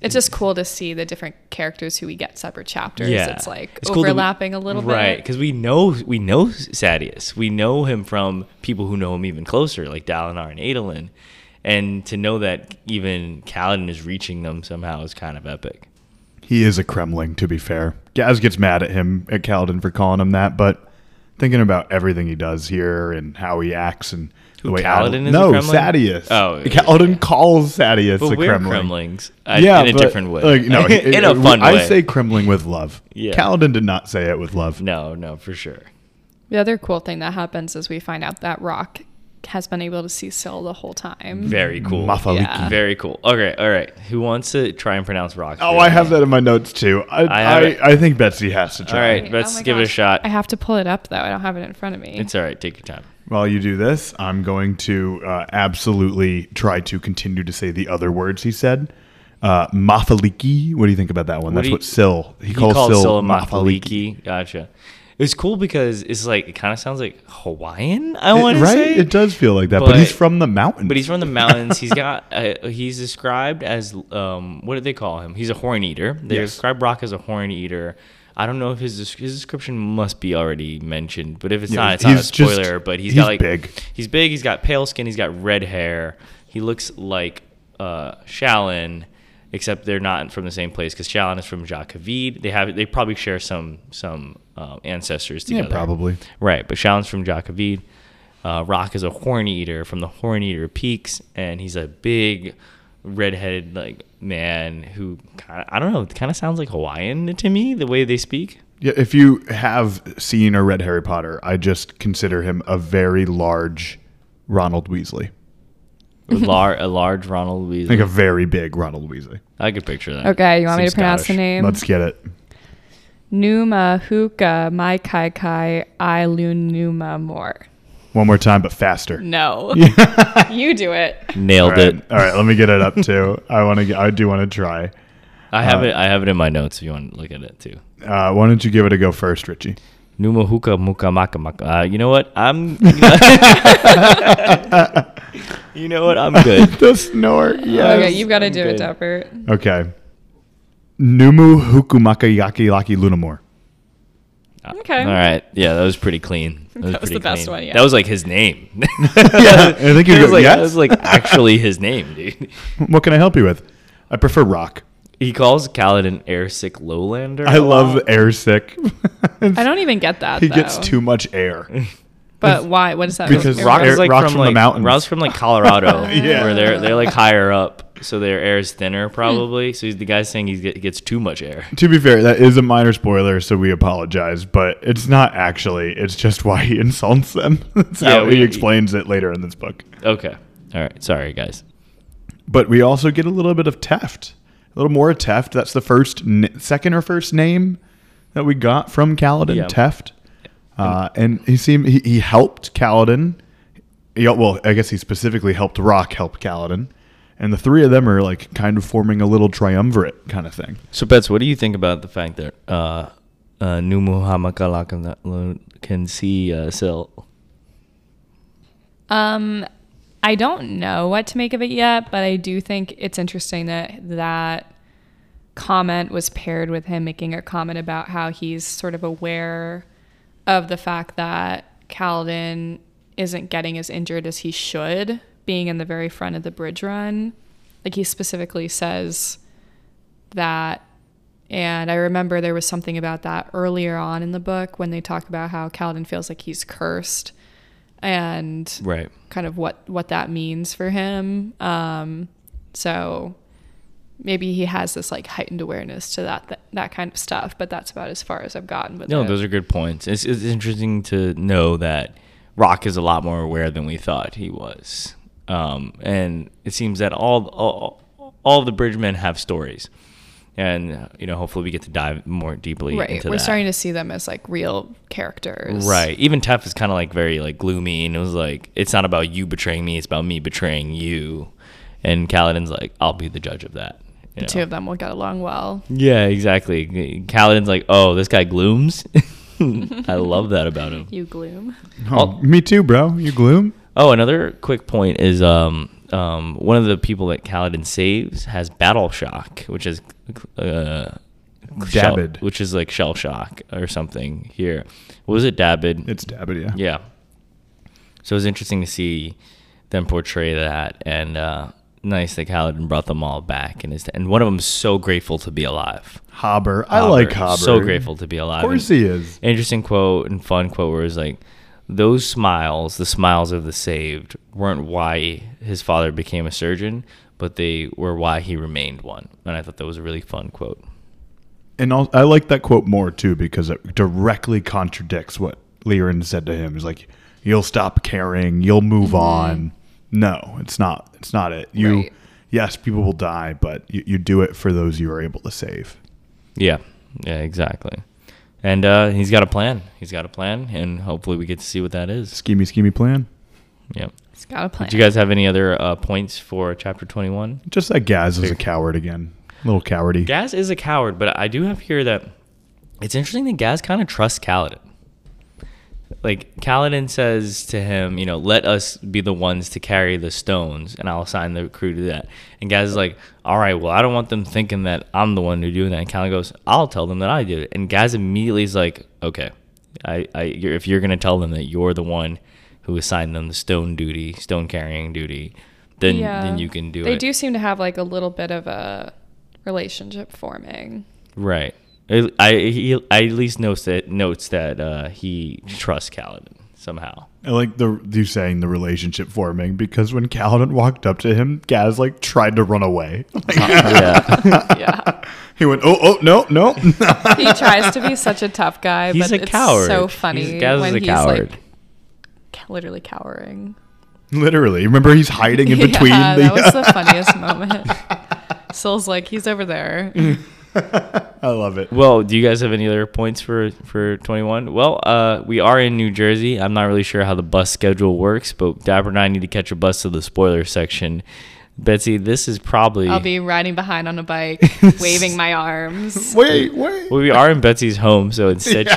it's just cool to see the different characters who we get separate chapters. Yeah. It's like it's overlapping cool a little bit. Right, because we know Sadeas. We know him from people who know him even closer, like Dalinar and Adolin. And to know that even Kaladin is reaching them somehow is kind of epic. He is a Kremling, to be fair. Gaz gets mad at Kaladin for calling him that, but thinking about everything he does here and how he acts and the way Kaladin is no, a Kremlin? Sadeas. Oh, yeah. Kaladin calls Sadeas a Kremlin. We're Kremlings. In a different way. Like, no, in a fun way. I say Kremlin with love. Yeah. Kaladin did not say it with love. No, for sure. The other cool thing that happens is we find out that Rock has been able to see Syl the whole time. Very cool. Mafaliki. Yeah. Very cool. Okay, all right. Who wants to try and pronounce Rock? Oh, I have that in my notes too. I think Betsy has to try. All right, Betsy, give it a shot. I have to pull it up though. I don't have it in front of me. It's all right. Take your time. While you do this, I'm going to absolutely try to continue to say the other words he said. Mafaliki. What do you think about that one? That's what Syl. He calls Syl Mafaliki. Gotcha. It was cool because it's like, it kind of sounds like Hawaiian, I want to say. Right? It does feel like that, but he's from the mountains. He's got, he's described as, what do they call him? He's a horn eater. They describe Rock as a horn eater. I don't know if his description must be already mentioned, but if it's not, it's not a spoiler. But he's got like, big. He's big, he's got pale skin, he's got red hair. He looks like Shallan, except they're not from the same place because Shallan is from Jaqavid. They probably share some ancestors together. Yeah, probably. Right, but Shallan's from Jaqavid. Rock is a horn eater from the Horn Eater Peaks, and he's a big redheaded like man who kinda, I don't know, it kind of sounds like Hawaiian to me the way they speak. Yeah, if you have seen or read Harry Potter, I just consider him a very large Ronald Weasley. A large Ronald Weasley. Like a very big Ronald Weasley. I could picture that. Okay, you want me to pronounce the name? Let's get it. Numa Huka Mai Kai Kai I Lunuma More. One more time, but faster. No. You do it. Nailed it. All right, let me get it up too. I do want to try. I have it in my notes if you want to look at it too. Why don't you give it a go first, Richie? Numa Huka Muka Maka Maka. You know what? You know what? I'm good. The snort. Yes. Okay, you've got to do it, Daffert. Okay. Numu Hukumaka Yaki Laki Lunamore. Okay. All right. Yeah, that was pretty clean. That was the best one. Yeah. That was like his name. Yeah, I think you like, yes? That was like actually his name, dude. What can I help you with? I prefer Rock. He calls Kaladin airsick Lowlander. I love airsick. I don't even get that. He gets too much air. But why? What is that? Because Rock's like from the mountains. Rock's from like Colorado, yeah. Where they're like higher up, so their air is thinner probably. So the guy's saying he gets too much air. To be fair, that is a minor spoiler, so we apologize. But it's not actually. It's just why he insults them. That's how he explains it later in this book. Okay. All right. Sorry, guys. But we also get a little bit of Teft. A little more Teft. That's the second or first name that we got from Kaladin. Yeah. Teft. And he helped Kaladin. Well, I guess he specifically helped Rock help Kaladin. And the three of them are like kind of forming a little triumvirate kind of thing. So, Bets, what do you think about the fact that Numuhamakala can see Sil? I don't know what to make of it yet, but I do think it's interesting that that comment was paired with him making a comment about how he's sort of aware of the fact that Kaladin isn't getting as injured as he should, being in the very front of the bridge run. Like, he specifically says that, and I remember there was something about that earlier on in the book when they talk about how Kaladin feels like he's cursed. And right. Kind of what that means for him. So maybe he has this like heightened awareness to that kind of stuff, but that's about as far as I've gotten with it. Those are good points. It's interesting to know that Rock is a lot more aware than we thought he was. And it seems that all the bridgemen have stories. And, hopefully we get to dive more deeply into that. We're starting to see them as, like, real characters. Right. Even Tef is kind of, like, very, like, gloomy. And it was like, it's not about you betraying me. It's about me betraying you. And Kaladin's like, I'll be the judge of that. The two of them will get along well. Yeah, exactly. Kaladin's like, oh, this guy glooms? I love that about him. You gloom. Oh, me too, bro. You gloom? Oh, another quick point is... one of the people that Kaladin saves has battle shock, which is Dabid, which is like shell shock or something here. What was it, Dabid? It's Dabid, yeah. Yeah. So it was interesting to see them portray that, and nice that Kaladin brought them all back, and one of them's so grateful to be alive. Hobber, I like Hobber. So grateful to be alive. Of course he is. Interesting quote and fun quote where it's like, those smiles, the smiles of the saved, weren't why his father became a surgeon, but they were why he remained one. And I thought that was a really fun quote. And I like that quote more, too, because it directly contradicts what Liren said to him. He's like, you'll stop caring. You'll move on. No, it's not. It's not it. You, right. Yes, people will die, but you do it for those you are able to save. Yeah. Yeah, exactly. And he's got a plan. He's got a plan, and hopefully we get to see what that is. Schemy plan. Yep. He's got a plan. Do you guys have any other points for Chapter 21? Just that Gaz is a coward again. A little cowardy. Gaz is a coward, but I do have here that it's interesting that Gaz kind of trusts Kaladin. Like, Kaladin says to him, let us be the ones to carry the stones, and I'll assign the crew to that. And Gaz is like, all right, well, I don't want them thinking that I'm the one who's doing that. And Kaladin goes, I'll tell them that I did it. And Gaz immediately is like, okay, if you're going to tell them that you're the one who assigned them the stone carrying duty, then you can do it. They do seem to have, like, a little bit of a relationship forming. Right. I at least notes that he trusts Kaladin somehow. I like you saying the relationship forming, because when Kaladin walked up to him, Gaz like tried to run away. Yeah. He went, oh, no. He tries to be such a tough guy, he's but a it's coward. So funny Gaz when is a he's coward. Like literally cowering. Literally. Remember, he's hiding in between. Yeah, that was the funniest moment. Sil's like, he's over there. I love it. Well, do you guys have any other points for 21? Well, we are in New Jersey. I'm not really sure how the bus schedule works, but Dapper and I need to catch a bus to the spoiler section. Betsy, this is probably... I'll be riding behind on a bike, waving my arms. Wait. Well, we are in Betsy's home, so instead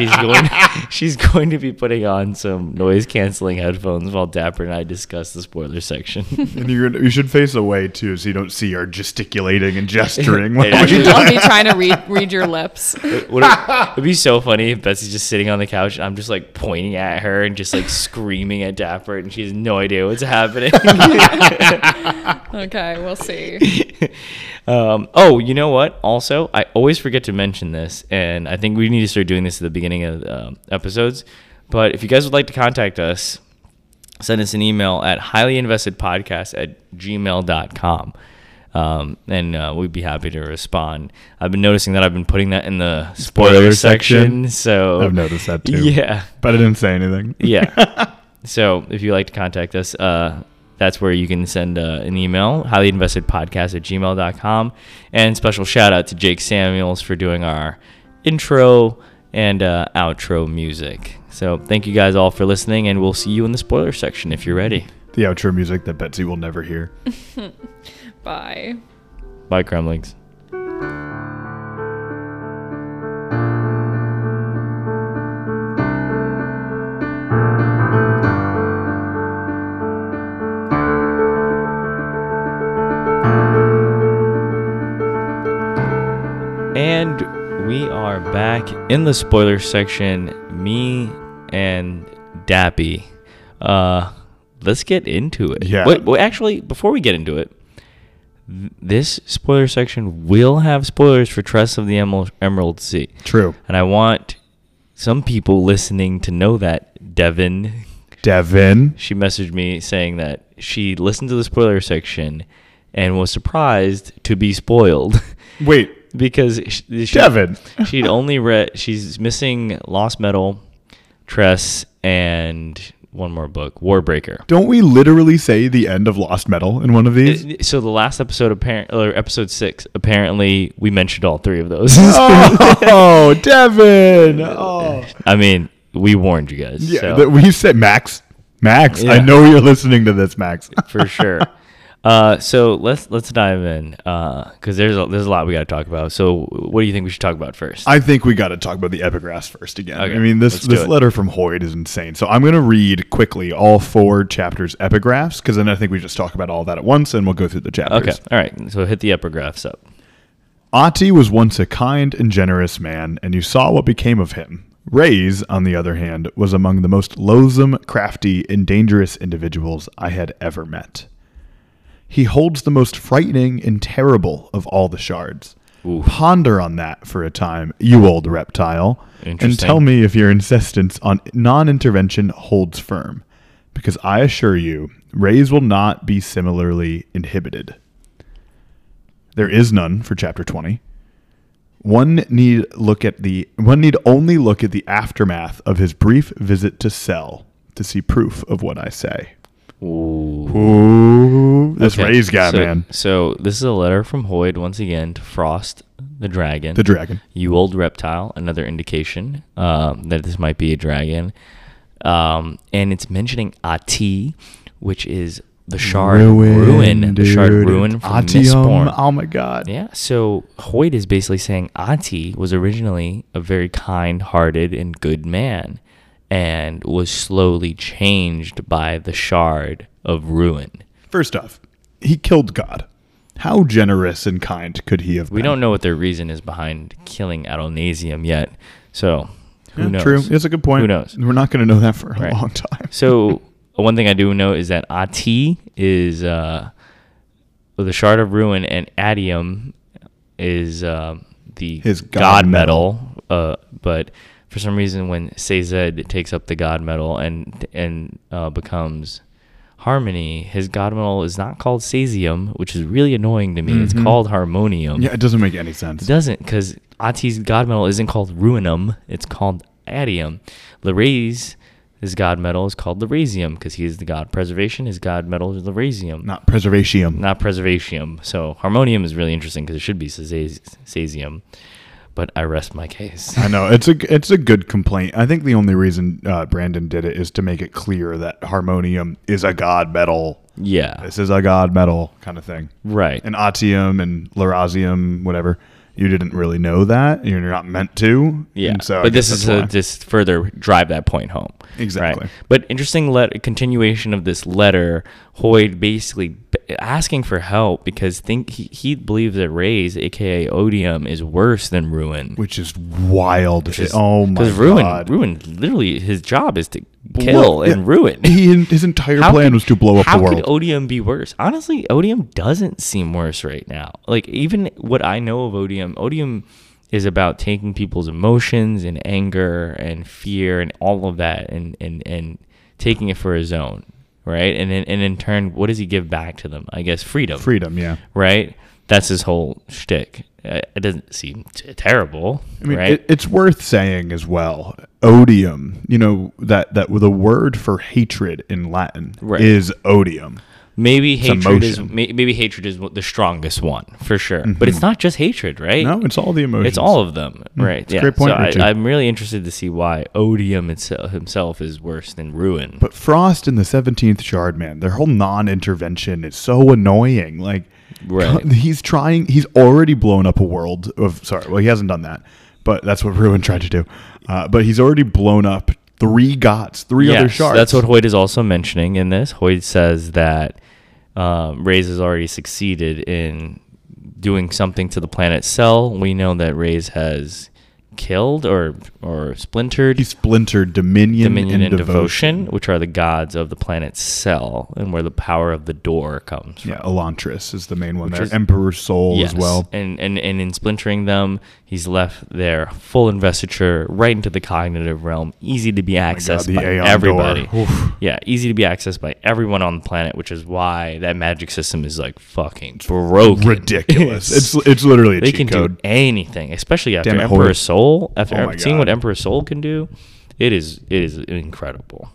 she's going to be putting on some noise-canceling headphones while Dapper and I discuss the spoiler section. And you should face away, too, so you don't see her gesticulating and gesturing. Don't be trying to read your lips. It'd be so funny if Betsy's just sitting on the couch, and I'm just, like, pointing at her and just, like, screaming at Dapper, and she has no idea what's happening. Okay, we'll see. Oh, you know what? Also, I always forget to mention this, and I think we need to start doing this at the beginning of episodes. But if you guys would like to contact us, send us an email at highlyinvestedpodcast@gmail.com. And we'd be happy to respond. I've been noticing that I've been putting that in the spoiler section. So I've noticed that too. Yeah. But I didn't say anything. Yeah. So if you'd like to contact us, that's where you can send an email, highlyinvestedpodcast@gmail.com. And special shout out to Jake Samuels for doing our intro and outro music. So thank you guys all for listening, and we'll see you in the spoiler section if you're ready. The outro music that Betsy will never hear. Bye. Bye, Kremlings. And we are back in the spoiler section. Me and Dappy. Let's get into it. Yeah. Wait, actually, before we get into it, this spoiler section will have spoilers for Tress of the Emerald Sea. True. And I want some people listening to know that. Devin. She messaged me saying that she listened to the spoiler section and was surprised to be spoiled. Wait. Because she'd only read... She's missing Lost Metal, Tress, and... one more book, Warbreaker. Don't we literally say the end of Lost Metal in one of these? So the last episode, episode 6, apparently we mentioned all three of those. Oh, Devin! Oh. I mean, we warned you guys. Yeah, so. We said, Max, yeah. I know you're listening to this, Max. For sure. So let's dive in, because there's a lot we got to talk about. So what do you think we should talk about first? I think we got to talk about the epigraphs first again. Okay, I mean, this letter from Hoid is insane. So I'm going to read quickly all 4 chapters' epigraphs, because then I think we just talk about all that at once, and we'll go through the chapters. Okay, all right. So hit the epigraphs up. Ati was once a kind and generous man, and you saw what became of him. Rayse, on the other hand, was among the most loathsome, crafty, and dangerous individuals I had ever met. He holds the most frightening and terrible of all the shards. Ooh. Ponder on that for a time, you old reptile, and tell me if your insistence on non-intervention holds firm, because I assure you, Rayse will not be similarly inhibited. There is none for chapter 20. One need only look at the aftermath of his brief visit to Cell to see proof of what I say. Ooh. This okay. Rayse guy, man. So this is a letter from Hoid once again to Frost the dragon. You old reptile, another indication that this might be a dragon. And it's mentioning Ati, which is the shard Ruin. The shard Ruin from Mistborn. Oh my god. Yeah. So Hoid is basically saying Ati was originally a very kind-hearted and good man, and was slowly changed by the shard of Ruin. First off, he killed God. How generous and kind could he have been? We don't know what their reason is behind killing Adonasium yet, so who knows? True, that's a good point. Who knows? We're not going to know that for a long time. So one thing I do know is that Ati is the shard of Ruin, and Odium is his God metal, but... For some reason, when Sazed takes up the God Metal and becomes Harmony, his God Metal is not called Sazium, which is really annoying to me. Mm-hmm. It's called Harmonium. Yeah, it doesn't make any sense. It doesn't, because Ati's God Metal isn't called Ruinum. It's called Adium. Laray's, his God Metal is called Laraysium, because he is the God Preservation. His God Metal is Laraysium. Not Preservatium. So Harmonium is really interesting, because it should be Sazium. But I rest my case. I know. It's a good complaint. I think the only reason Brandon did it is to make it clear that Harmonium is a God metal. Yeah. This is a God metal kind of thing. Right. And Atium and Larasium, whatever. You didn't really know that. You're not meant to. Yeah. And so but this is to just further drive that point home. Exactly. Right? But interesting continuation of this letter, Hoid basically asking for help because he believes that Rayse, aka Odium, is worse than Ruin, which is wild. Oh my god! Because Ruin, literally, his job is to kill and ruin. His entire plan was to blow up the world. How could Odium be worse? Honestly, Odium doesn't seem worse right now. Like even what I know of Odium is about taking people's emotions and anger and fear and all of that and taking it for his own, right? And in turn, what does he give back to them? I guess freedom. Freedom, yeah. Right? That's his whole shtick. It doesn't seem terrible, I mean, right? It's worth saying as well, odium, you know, that the word for hatred in Latin is odium. Maybe hatred is the strongest one for sure, mm-hmm. but it's not just hatred, right? No, it's all the emotions. It's all of them, right? It's a great point, Richie. So I'm really interested to see why Odium himself is worse than Ruin. But Frost and the 17th Shard, man, their whole non-intervention is so annoying. like, right. He's already blown up a world of. Sorry, well, he hasn't done that, but that's what Ruin tried to do. But he's already blown up three other shards. That's what Hoid is also mentioning in this. Hoid says that Rayse has already succeeded in doing something to the planet Cell. We know that Rayse has killed or splintered. He splintered Dominion and Devotion, which are the gods of the planet Cell, and where the power of the door comes from. Yeah, Elantris is the main one. Their Emperor's Soul as well. And in splintering them, he's left their full investiture right into the cognitive realm, easy to be accessed by everybody. Yeah, easy to be accessed by everyone on the planet, which is why that magic system is like fucking broken. Ridiculous. it's literally a cheat code. They can do anything, especially after Emperor's Soul. After seeing what Emperor Soul can do, it is incredible.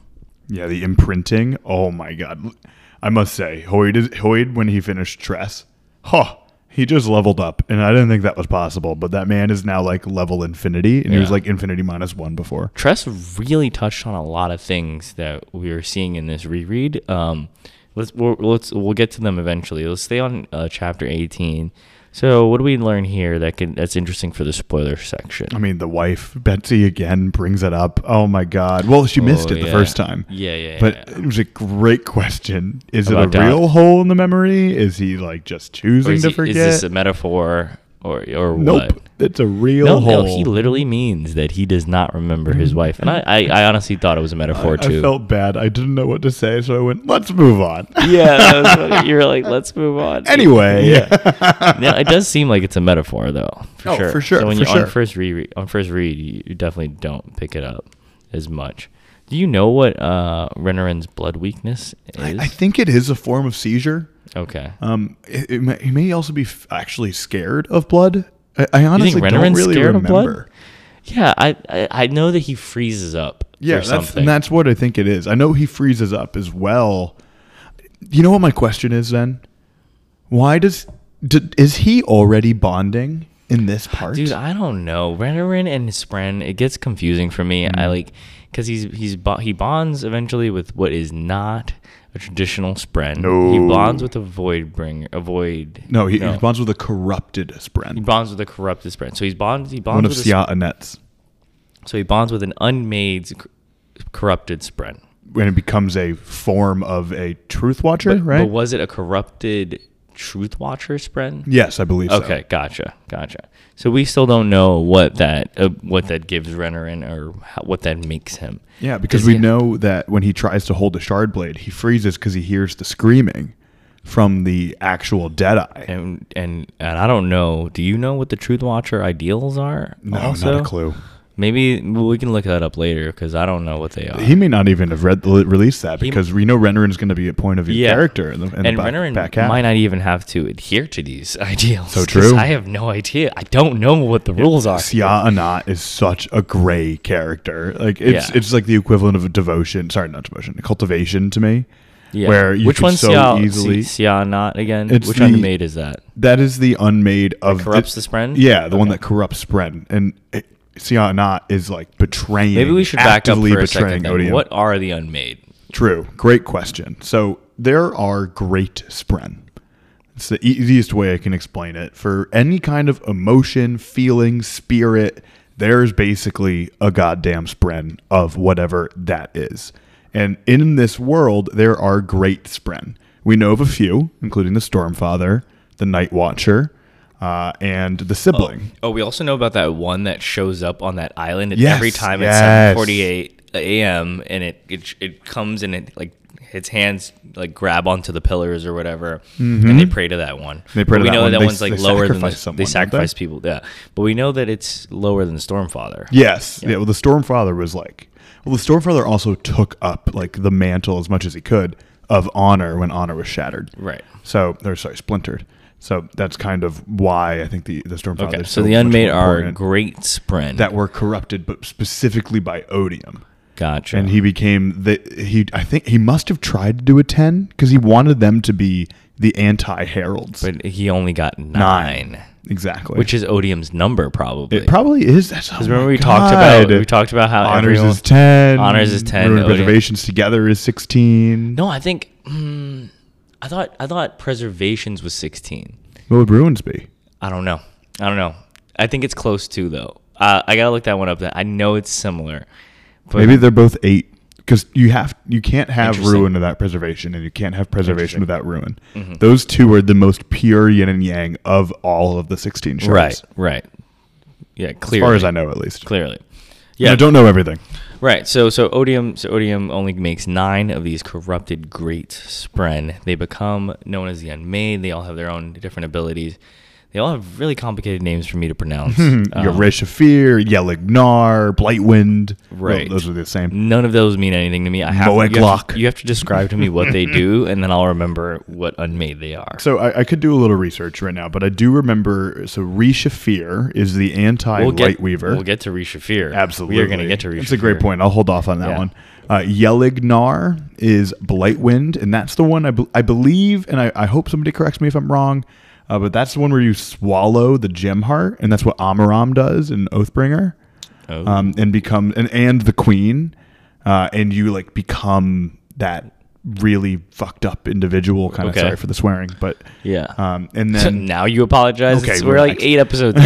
Yeah, the imprinting. Oh my god! I must say, Hoid when he finished Tress, he just leveled up, and I didn't think that was possible. But that man is now like level infinity, and he was like infinity minus one before. Tress really touched on a lot of things that we were seeing in this reread. We'll get to them eventually. Let's stay on chapter 18. So what do we learn here that's interesting for the spoiler section? I mean, the wife, Betsy, again, brings it up. Oh, my God. Well, she missed it the first time. Yeah. But it was a great question. Is it a real hole in the memory? Is he, like, just choosing to forget? Is this a metaphor or what? Nope. It's a real hole. No, he literally means that he does not remember his wife. And I honestly thought it was a metaphor, too. I felt bad. I didn't know what to say, so I went, let's move on. Yeah, you were like, let's move on. Anyway. Yeah. Now, it does seem like it's a metaphor, though. For sure. So when you're on first read, you definitely don't pick it up as much. Do you know what Renarin's blood weakness is? I think it is a form of seizure. Okay. He may also be actually scared of blood. I honestly don't really remember. Yeah, I know that he freezes up. Yeah, that's what I think it is. I know he freezes up as well. You know what my question is then? Why is he already bonding in this part? Dude, I don't know. Renarin and his friend, it gets confusing for me. Mm. I like because he bonds eventually with what is not a traditional spren. No. He bonds with a voidbringer. He bonds with a corrupted spren. So he bonds with Sia Anet's. So he bonds with an Unmade's corrupted spren. When it becomes a form of a Truth Watcher, right? But was it a corrupted Truth Watcher spren? Yes, I believe so. Okay, gotcha. So we still don't know what that gives Renarin or what that makes him. Yeah, because we know that when he tries to hold the shard blade, he freezes because he hears the screaming from the actual Deadeye. And I don't know. Do you know what the Truth Watcher ideals are? No, also? Not a clue. Maybe we can look that up later because I don't know what they are. He may not even have released that because we know Renarin's going to be a point of view character in the back half. Might not even have to adhere to these ideals. So true. I have no idea. I don't know what the rules are. Sia Anat is such a gray character. Like it's like the equivalent of a devotion. Sorry, not devotion. Cultivation to me. Yeah. Where you can so easily Sia Anat again? Which Unmade is that? That is the Unmade of corrupts the spren. Yeah, the one that corrupts spren and. Sia Anat is like betraying. Maybe we should back up for a second. What are the Unmade? True. Great question. So there are great spren. It's the easiest way I can explain it. For any kind of emotion, feeling, spirit, there's basically a goddamn spren of whatever that is. And in this world, there are great spren. We know of a few, including the Stormfather, the Night Watcher, and the sibling. Oh, we also know about that one that shows up on that island every time at 7:48 a.m. and it comes and it like its hands like grab onto the pillars or whatever, and they pray to that one. We know that one's lower than they sacrifice people. Yeah, but we know that it's lower than the Stormfather. Yes. Yeah. Well, the Stormfather was like. Well, the Stormfather also took up like the mantle as much as he could of Honor when Honor was shattered. Right. So they're splintered. So that's kind of why I think the Stormfather. Okay. So the Unmade are great sprint that were corrupted, but specifically by Odium. Gotcha. And he became the I think he must have tried to do a 10 because he wanted them to be the anti-heralds, but he only got 9. Exactly, which is Odium's number probably. It probably is. That's because remember we talked about how honors everyone, is 10. Honors is 10. Preservations together is 16. No, I think I thought preservations was 16. What would ruins be? I don't know. I think it's close to though. I gotta look that one up. I know it's similar. But maybe they're both 8 because you can't have ruin without preservation, and you can't have preservation without ruin. Mm-hmm. Those two are the most pure yin and yang of all of the 16 shows. Right. Yeah, clearly. As far as I know, at least. Clearly. Yeah, and I don't know everything. Right. So Odium only makes 9 of these corrupted great spren. They become known as the Unmade. They all have their own different abilities. They all have really complicated names for me to pronounce. Your Re-Shephir, Yelignar, Blightwind. Right. Well, those are the same. None of those mean anything to me. You have to describe to me what they do, and then I'll remember what Unmade they are. So I could do a little research right now, but I do remember. So Re-Shephir is the anti-Lightweaver. We'll get to Re-Shephir. Absolutely. We're going to get to Re-Shephir. That's a great point. I'll hold off on that one. Yelignar is Blightwind, and that's the one I believe, and I hope somebody corrects me if I'm wrong. But that's the one where you swallow the gem heart, and that's what Amaram does in Oathbringer, and becomes and the queen, and you like become that really fucked up individual kind of. Sorry for the swearing, but yeah. And then so now you apologize. Okay, we're like 8 episodes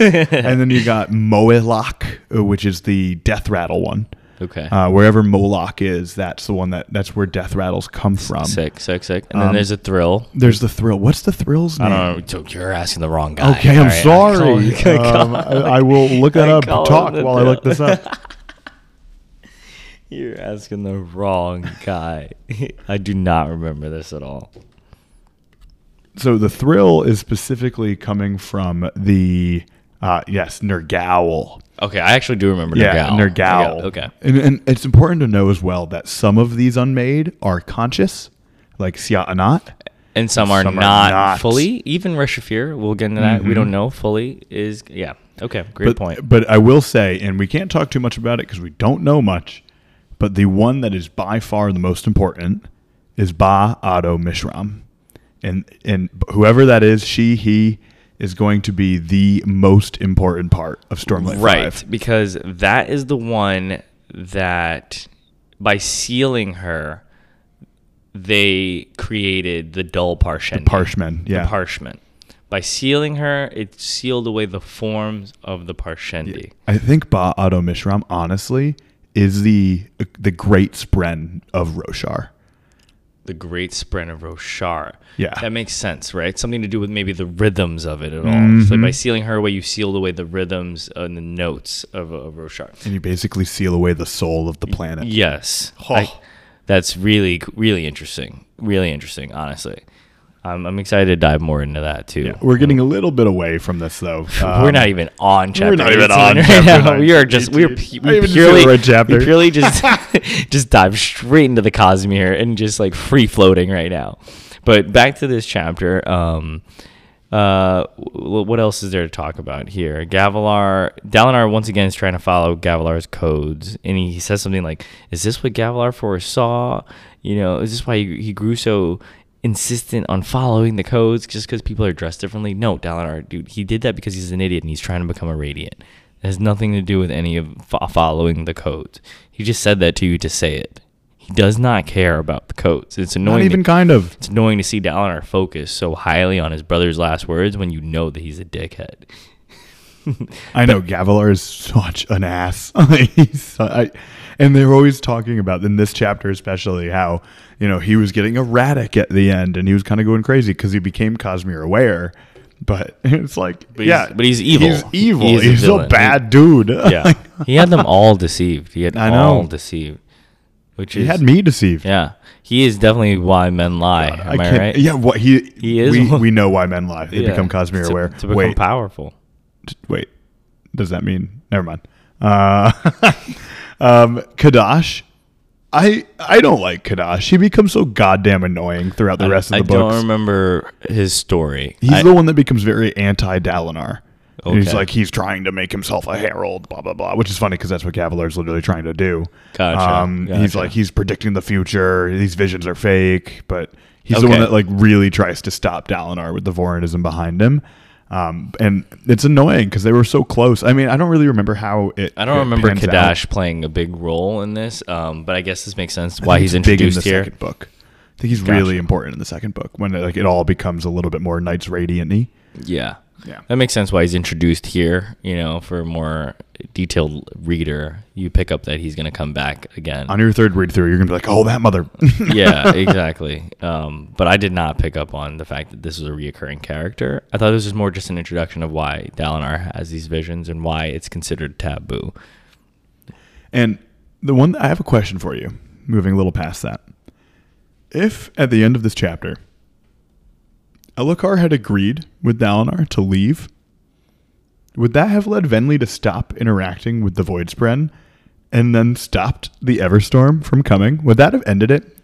in. And then you got Moelok, which is the death rattle one. Okay. Wherever Moloch is, that's the one that's where death rattles come from. Sick. And then there's a thrill. There's the thrill. What's the thrill's name? I don't know. You're asking the wrong guy. Okay, I'm sorry. I will look that up and talk while I look this up. You're asking the wrong guy. I do not remember this at all. So the thrill is specifically coming from the, Nergal. Okay, I actually do remember Nergal. Okay. And it's important to know as well that some of these unmade are conscious, like Siat Anat. And some are not fully. Even Re-Shephir, we'll get into that. We don't know fully is, yeah. Okay, great point. But I will say, and we can't talk too much about it because we don't know much, but the one that is by far the most important is Ba Ado Mishram. And whoever that is, she, he, is going to be the most important part of Stormlight 5. Right, because that is the one that, by sealing her, they created the dull Parshendi. The Parshman. By sealing her, it sealed away the forms of the Parshendi. Yeah. I think Ba Ado Mishram, honestly, is the great spren of Roshar. The great sprint of Roshar. Yeah. That makes sense, right? Something to do with maybe the rhythms of it at all. So by sealing her away, you sealed away the rhythms and the notes of Roshar. And you basically seal away the soul of the planet. Yes. Oh. That's really, really interesting. Really interesting, honestly. I'm excited to dive more into that, too. Yeah, we're getting a little bit away from this, though. We're not even on chapter 18 right now. We purely just just dive straight into the Cosmere and just, like, free-floating right now. But back to this chapter. What else is there to talk about here? Dalinar, once again, is trying to follow Gavilar's codes. And he says something like, is this what Gavilar foresaw? You know, is this why he grew so insistent on following the codes just because people are dressed differently? No, Dalinar, dude, he did that because he's an idiot and he's trying to become a Radiant. It has nothing to do with any of following the codes. He just said that to you to say it. He does not care about the codes. It's annoying. Not even kind of. It's annoying to see Dalinar focus so highly on his brother's last words when you know that he's a dickhead. I know Gavilar is such an ass. And they're always talking about, in this chapter especially, how, you know, he was getting erratic at the end and he was kind of going crazy because he became Cosmere aware. But it's like, but he's evil. He's a bad dude. Yeah. He had them all deceived. He had me deceived. Yeah. He is definitely why men lie. God, am I right? Yeah, what he is. We know why men lie. They become Cosmere aware. To become powerful. Wait, does that mean? Never mind. Kadash. I don't like Kadash. He becomes so goddamn annoying throughout the rest of the books. I don't remember his story. He's the one that becomes very anti-Dalinar. Okay. And he's like, he's trying to make himself a herald, blah, blah, blah, which is funny because that's what Gavilar's literally trying to do. Gotcha. He's like, he's predicting the future. These visions are fake, but he's the one that like really tries to stop Dalinar with the Vorinism behind him. And it's annoying because they were so close. I mean, I don't really remember how it. I don't remember Kadash playing a big role in this, but I guess this makes sense why he's introduced big in the second book. I think he's really important in the second book when like it all becomes a little bit more Knights Radiant-y. Yeah, yeah, that makes sense why he's introduced here. You know, for a more detailed reader, you pick up that he's going to come back again on your third read through. You're going to be like, oh, that mother. Yeah, exactly. But I did not pick up on the fact that this was a reoccurring character. I thought this was more just an introduction of why Dalinar has these visions and why it's considered taboo. And I have a question for you. Moving a little past that, if at the end of this chapter, Elhokar had agreed with Dalinar to leave, would that have led Venli to stop interacting with the Voidspren and then stopped the Everstorm from coming? Would that have ended it?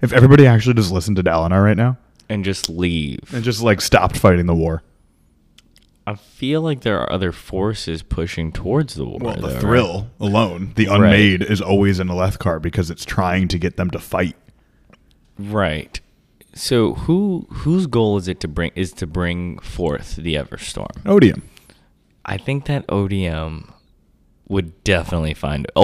If everybody actually just listened to Dalinar right now? And just leave. And just like stopped fighting the war. I feel like there are other forces pushing towards the war. Well, the thrill alone, the Unmade, is always in Elhokar because it's trying to get them to fight. Right. So whose goal is it to bring forth the Everstorm? Odium. I think that Odium would definitely find a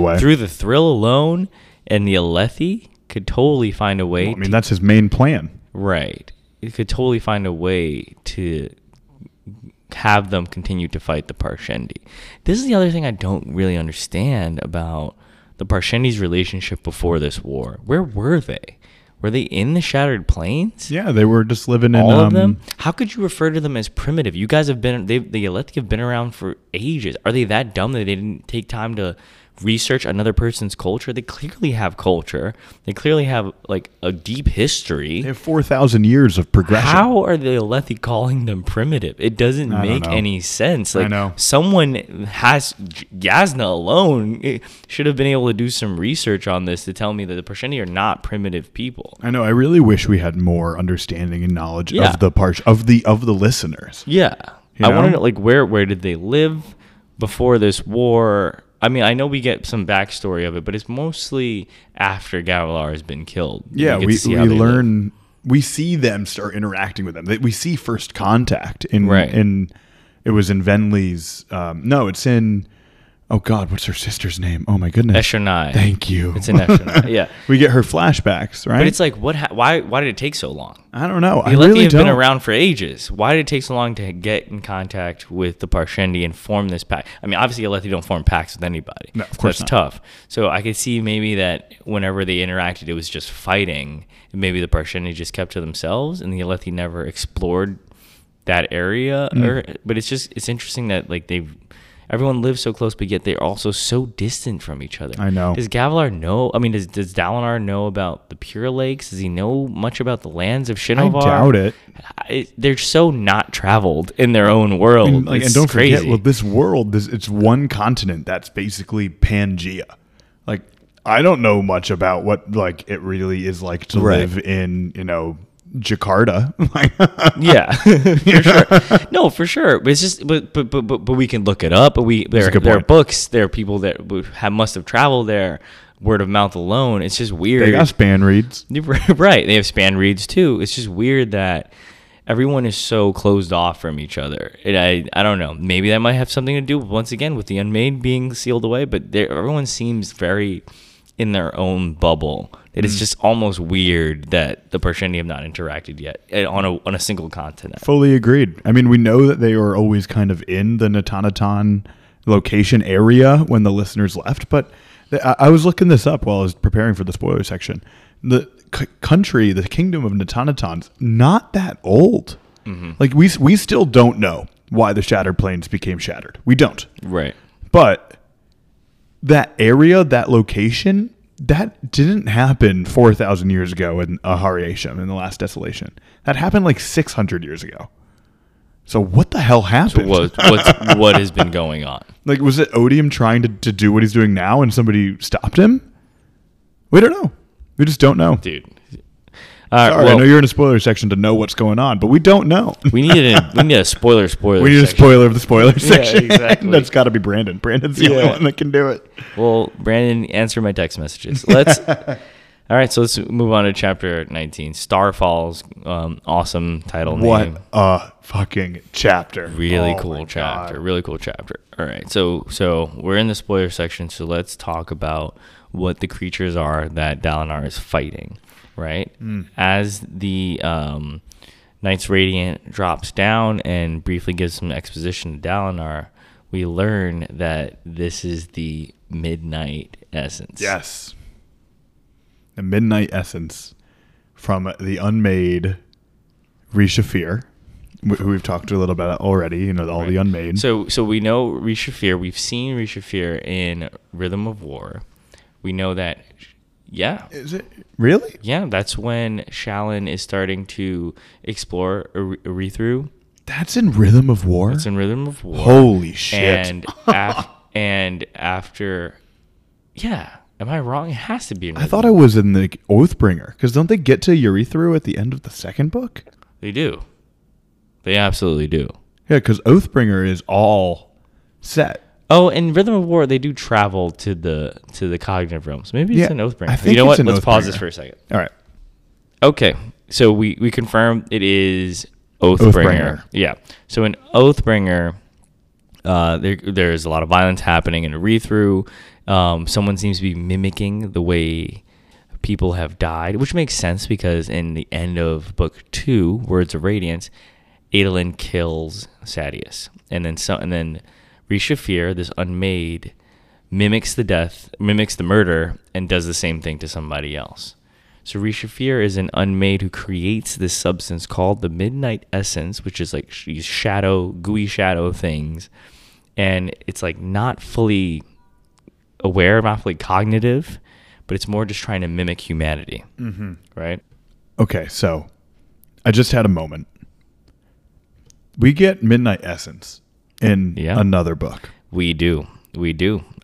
way through the thrill alone, and the Alethi could totally find a way. Well, I mean, that's his main plan, right? It could totally find a way to have them continue to fight the Parshendi. This is the other thing I don't really understand about the Parshendi's relationship before this war. Where were they? Were they in the Shattered Plains? Yeah, they were just living in all of them. How could you refer to them as primitive? You guys have been the Alethi have been around for ages. Are they that dumb that they didn't take time to research another person's culture? They clearly have culture. They clearly have like a deep history. They have 4,000 years of progression. How are the Alethi calling them primitive? It doesn't make any sense. Like, I know someone has Yasna alone should have been able to do some research on this to tell me that the Parshendi are not primitive people. I know. I really wish we had more understanding and knowledge of the of the listeners. Yeah, you know? I wonder, like, where did they live before this war? I mean, I know we get some backstory of it, but it's mostly after Gavilar has been killed. Yeah, we learn. Live. We see them start interacting with them. We see first contact in it was in Venli's. No, it's in. Oh God, what's her sister's name? Oh my goodness, Eshonai. Thank you. It's an Eshonai. Yeah, we get her flashbacks, right? But it's like, what? Why did it take so long? I don't know. I really don't. They've been around for ages. Why did it take so long to get in contact with the Parshendi and form this pact? I mean, obviously, Alethi don't form pacts with anybody. No, of course not. That's tough. So I could see maybe that whenever they interacted, it was just fighting. Maybe the Parshendi just kept to themselves, and the Alethi never explored that area. Mm. But it's interesting that like they've. Everyone lives so close, but yet they're also so distant from each other. I know. Does Gavilar know? I mean, does Dalinar know about the Pure Lakes? Does he know much about the lands of Shinovar? I doubt it. They're so not traveled in their own world. And don't forget, well, this world, it's one continent that's basically Pangea. Like, I don't know much about what like it really is like to live in, you know, Jakarta. Yeah, for sure. No, for sure. But it's just, but we can look it up. But there are books. There are people that must have traveled there, word of mouth alone. It's just weird. They got span reads, right? They have span reads too. It's just weird that everyone is so closed off from each other. And I don't know. Maybe that might have something to do once again with the Unmade being sealed away. But everyone seems very in their own bubble. It is just almost weird that the Parshendi have not interacted yet on a single continent. Fully agreed. I mean, we know that they were always kind of in the Natanatan location area when the listeners left, but I was looking this up while I was preparing for the spoiler section. The country, the kingdom of Natanatan's not that old. Mm-hmm. Like, we still don't know why the Shattered Plains became shattered. We don't. Right. But that area, that location That didn't happen 4,000 years ago in Ahariashim in the last Desolation. That happened like 600 years ago. So what the hell happened? So what has been going on? Like, was it Odium trying to do what he's doing now and somebody stopped him? We don't know. We just don't know. Dude. Sorry, well, I know you're in a spoiler section to know what's going on, but we don't know. We need a spoiler. We need a spoiler of the spoiler section. Yeah, exactly. That's got to be Brandon. Brandon's the only one that can do it. Well, Brandon, answer my text messages. All right, so let's move on to Chapter 19. Starfall's awesome title name. What a fucking chapter. Really cool chapter. All right, so we're in the spoiler section, so let's talk about what the creatures are that Dalinar is fighting. Right? Mm. As the Knights Radiant drops down and briefly gives some exposition to Dalinar, we learn that this is the Midnight Essence. Yes. The Midnight Essence from the Unmade Re-Shephir, who we've talked a little about already, the Unmade. So we know Re-Shephir. We've seen Re-Shephir in Rhythm of War. We know that... Yeah. Is it really? Yeah, that's when Shallan is starting to explore Erethru. That's in Rhythm of War? It's in Rhythm of War. Holy shit. And, and after... Yeah. Am I wrong? It has to be in Rhythm. I thought it was in the Oathbringer, because don't they get to Erethru at the end of the second book? They do. They absolutely do. Yeah, because Oathbringer is all set. Oh, in Rhythm of War, they do travel to the cognitive realms. Maybe it's an Oathbringer. You know what? Let's pause this for a second. All right. Okay. So we confirm it is Oathbringer. Yeah. So in Oathbringer, there's a lot of violence happening in Erethru. Someone seems to be mimicking the way people have died, which makes sense because in the end of Book 2, Words of Radiance, Adolin kills Sadeas. And then Re-Shephir, this Unmade, mimics the murder, and does the same thing to somebody else. So Re-Shephir is an Unmade who creates this substance called the Midnight Essence, which is like these gooey shadow things, and it's like not fully aware, not fully cognitive, but it's more just trying to mimic humanity, right? Okay, so I just had a moment. We get Midnight Essence in another book. We do.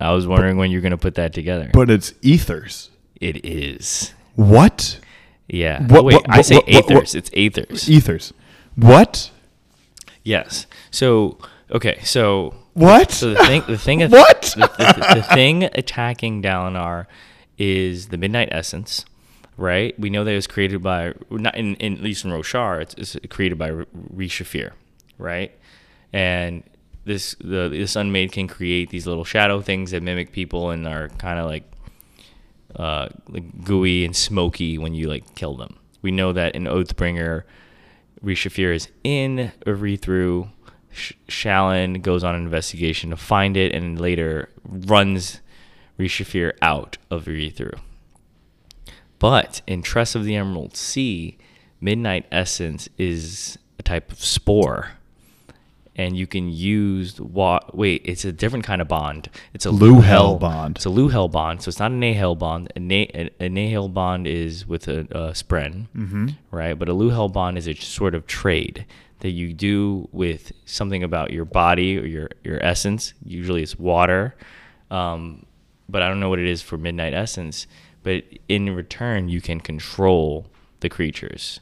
I was wondering when you're going to put that together. But it's ethers. It is. What? Yeah. It's aethers. Ethers. What? Yes. So, okay. So what? So the thing attacking Dalinar is the Midnight Essence, right? We know that it was created by, not in at least in Roshar, it's created by Re-Shephir, right? And this Unmade can create these little shadow things that mimic people and are kind of like gooey and smoky when you like kill them. We know that in Oathbringer, Re-Shephir is in Erethru. Shallan goes on an investigation to find it and later runs Re-Shephir out of Erethru. But in Tress of the Emerald Sea, Midnight Essence is a type of spore. And you can use it's a different kind of bond. It's a Luhel bond. It's a Luhel bond, so it's not a Nahel bond. A Nahel bond is with a Spren, right? But a Luhel bond is a sort of trade that you do with something about your body or your essence. Usually it's water, but I don't know what it is for Midnight Essence. But in return, you can control the creatures.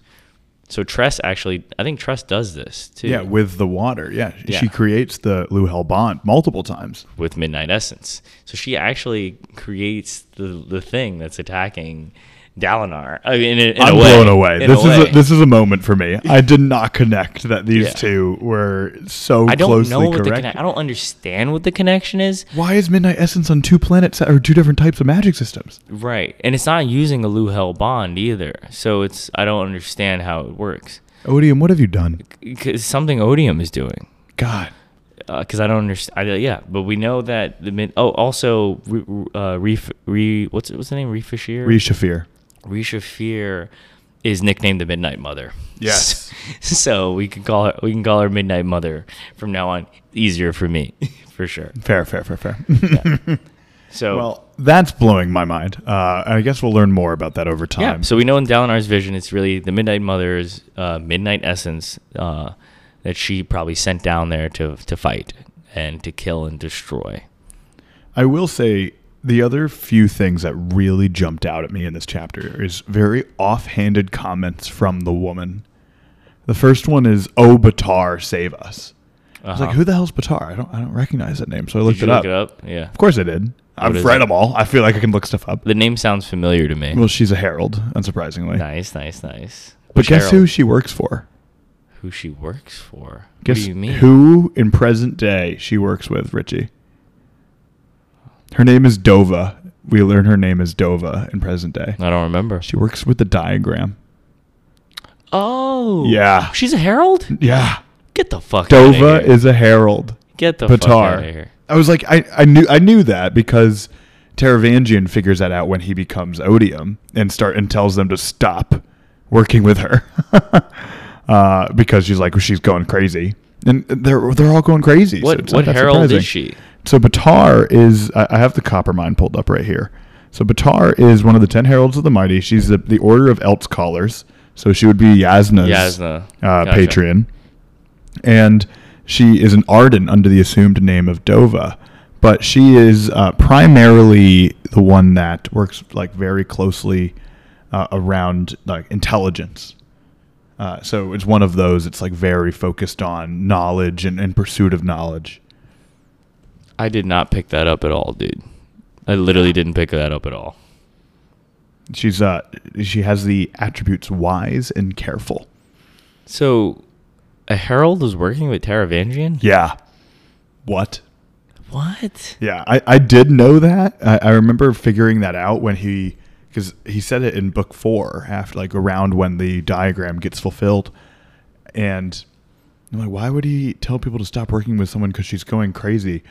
So Tress actually, I think Tress does this too. Yeah, with the water. Yeah. She creates the Luhel bond multiple times with Midnight Essence. So she actually creates the thing that's attacking Dalinar. I mean, I'm blown away. This is a moment for me. I did not connect that these two were so closely correct. I don't understand what the connection is. Why is Midnight Essence on two planets or two different types of magic systems? Right, and it's not using a Luhel bond either. So I don't understand how it works. Odium, what have you done? It's something Odium is doing. God. Because I don't understand. But we know that what's the name? Re-Shephir? Re-Shephir. Re-Shephir is nicknamed the Midnight Mother. Yes. So we can call her Midnight Mother from now on. Easier for me, for sure. Fair. Yeah. So well, that's blowing my mind. And I guess we'll learn more about that over time. Yeah, so we know in Dalinar's vision, it's really the Midnight Mother's Midnight Essence that she probably sent down there to fight and to kill and destroy. I will say the other few things that really jumped out at me in this chapter is very offhanded comments from the woman. The first one is, "Oh, Batar, save us." Uh-huh. I was like, "Who the hell's Batar? I don't recognize that name." So I looked it up. Did you look it up? Yeah. Of course I did. I've read them all. I feel like I can look stuff up. The name sounds familiar to me. Well, she's a herald, unsurprisingly. Nice. But guess who she works for? Who she works for? Guess what do you mean? Who in present day she works with, Richie? Her name is Dova. We learn her name is Dova in present day. I don't remember. She works with the diagram. Oh. Yeah. She's a herald? Yeah. Get the fuck out of here. Dova is a herald. Get the fuck out of here. I was like, I knew that because Taravangian figures that out when he becomes Odium and tells them to stop working with her. Because she's like, she's going crazy. And they're all going crazy. What herald is she? So Batar is, I have the copper mine pulled up right here. So Batar is one of the 10 heralds of the mighty. She's the Order of Elt's Callers. So she would be Yasna's gotcha. Patron. And she is an Arden under the assumed name of Dova. But she is primarily the one that works like very closely around like intelligence. So it's one of those. It's like very focused on knowledge and pursuit of knowledge. I did not pick that up at all, dude. I literally didn't pick that up at all. She's she has the attributes wise and careful. So, a herald is working with Taravangian? Yeah. What? Yeah, I did know that. I remember figuring that out when because he said it in book 4, after like around when the diagram gets fulfilled, and I'm like, why would he tell people to stop working with someone because she's going crazy?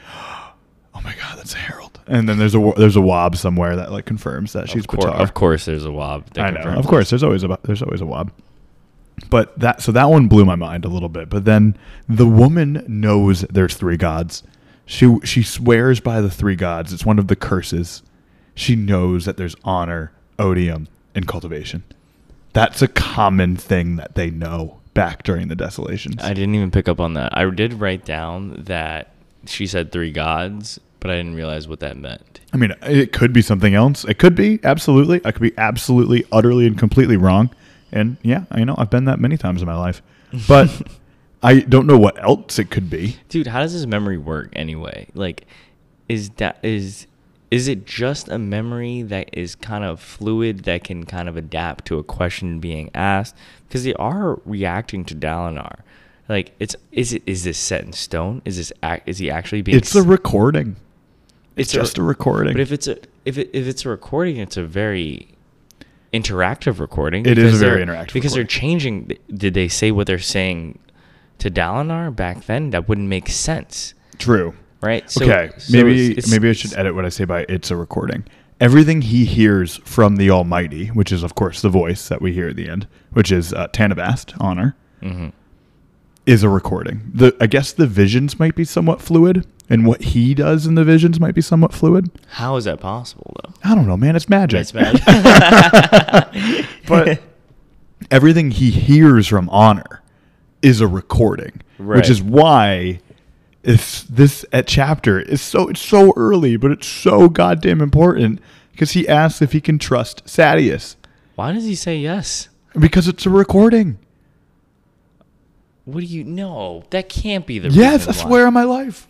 Oh my God, that's a herald. And then there's a wob somewhere that like confirms that she's Batar. Of course, there's a wob. That I know. Of course, there's always a wob. But that one blew my mind a little bit. But then the woman knows there's 3 gods. She swears by the 3 gods. It's one of the curses. She knows that there's honor, odium, and cultivation. That's a common thing that they know back during the Desolations. I didn't even pick up on that. I did write down that she said 3 gods. But I didn't realize what that meant. I mean, it could be something else. It could be, absolutely. I could be absolutely, utterly, and completely wrong. And yeah, I know I've been that many times in my life. But I don't know what else it could be. Dude, how does his memory work anyway? Like, is it just a memory that is kind of fluid that can kind of adapt to a question being asked? Because they are reacting to Dalinar. Like, is this set in stone? Is he actually being? It's a recording. It's just a recording. But if it's a recording, it's a very interactive recording. It is a very interactive because recording. They're changing. Did they say what they're saying to Dalinar back then? That wouldn't make sense. True. Right. So, okay. Maybe I should edit what I say by it's a recording. Everything he hears from the Almighty, which is of course the voice that we hear at the end, which is Tanabast, honor, mm-hmm, is a recording. I guess the visions might be somewhat fluid. And what he does in the visions might be somewhat fluid. How is that possible, though? I don't know, man. It's magic. It's magic. But everything he hears from honor is a recording, right? Which is why this chapter is it's so early, but it's so goddamn important because he asks if he can trust Sadeas. Why does he say yes? Because it's a recording. What do you know? That can't be the reason. Yes, I swear on my life.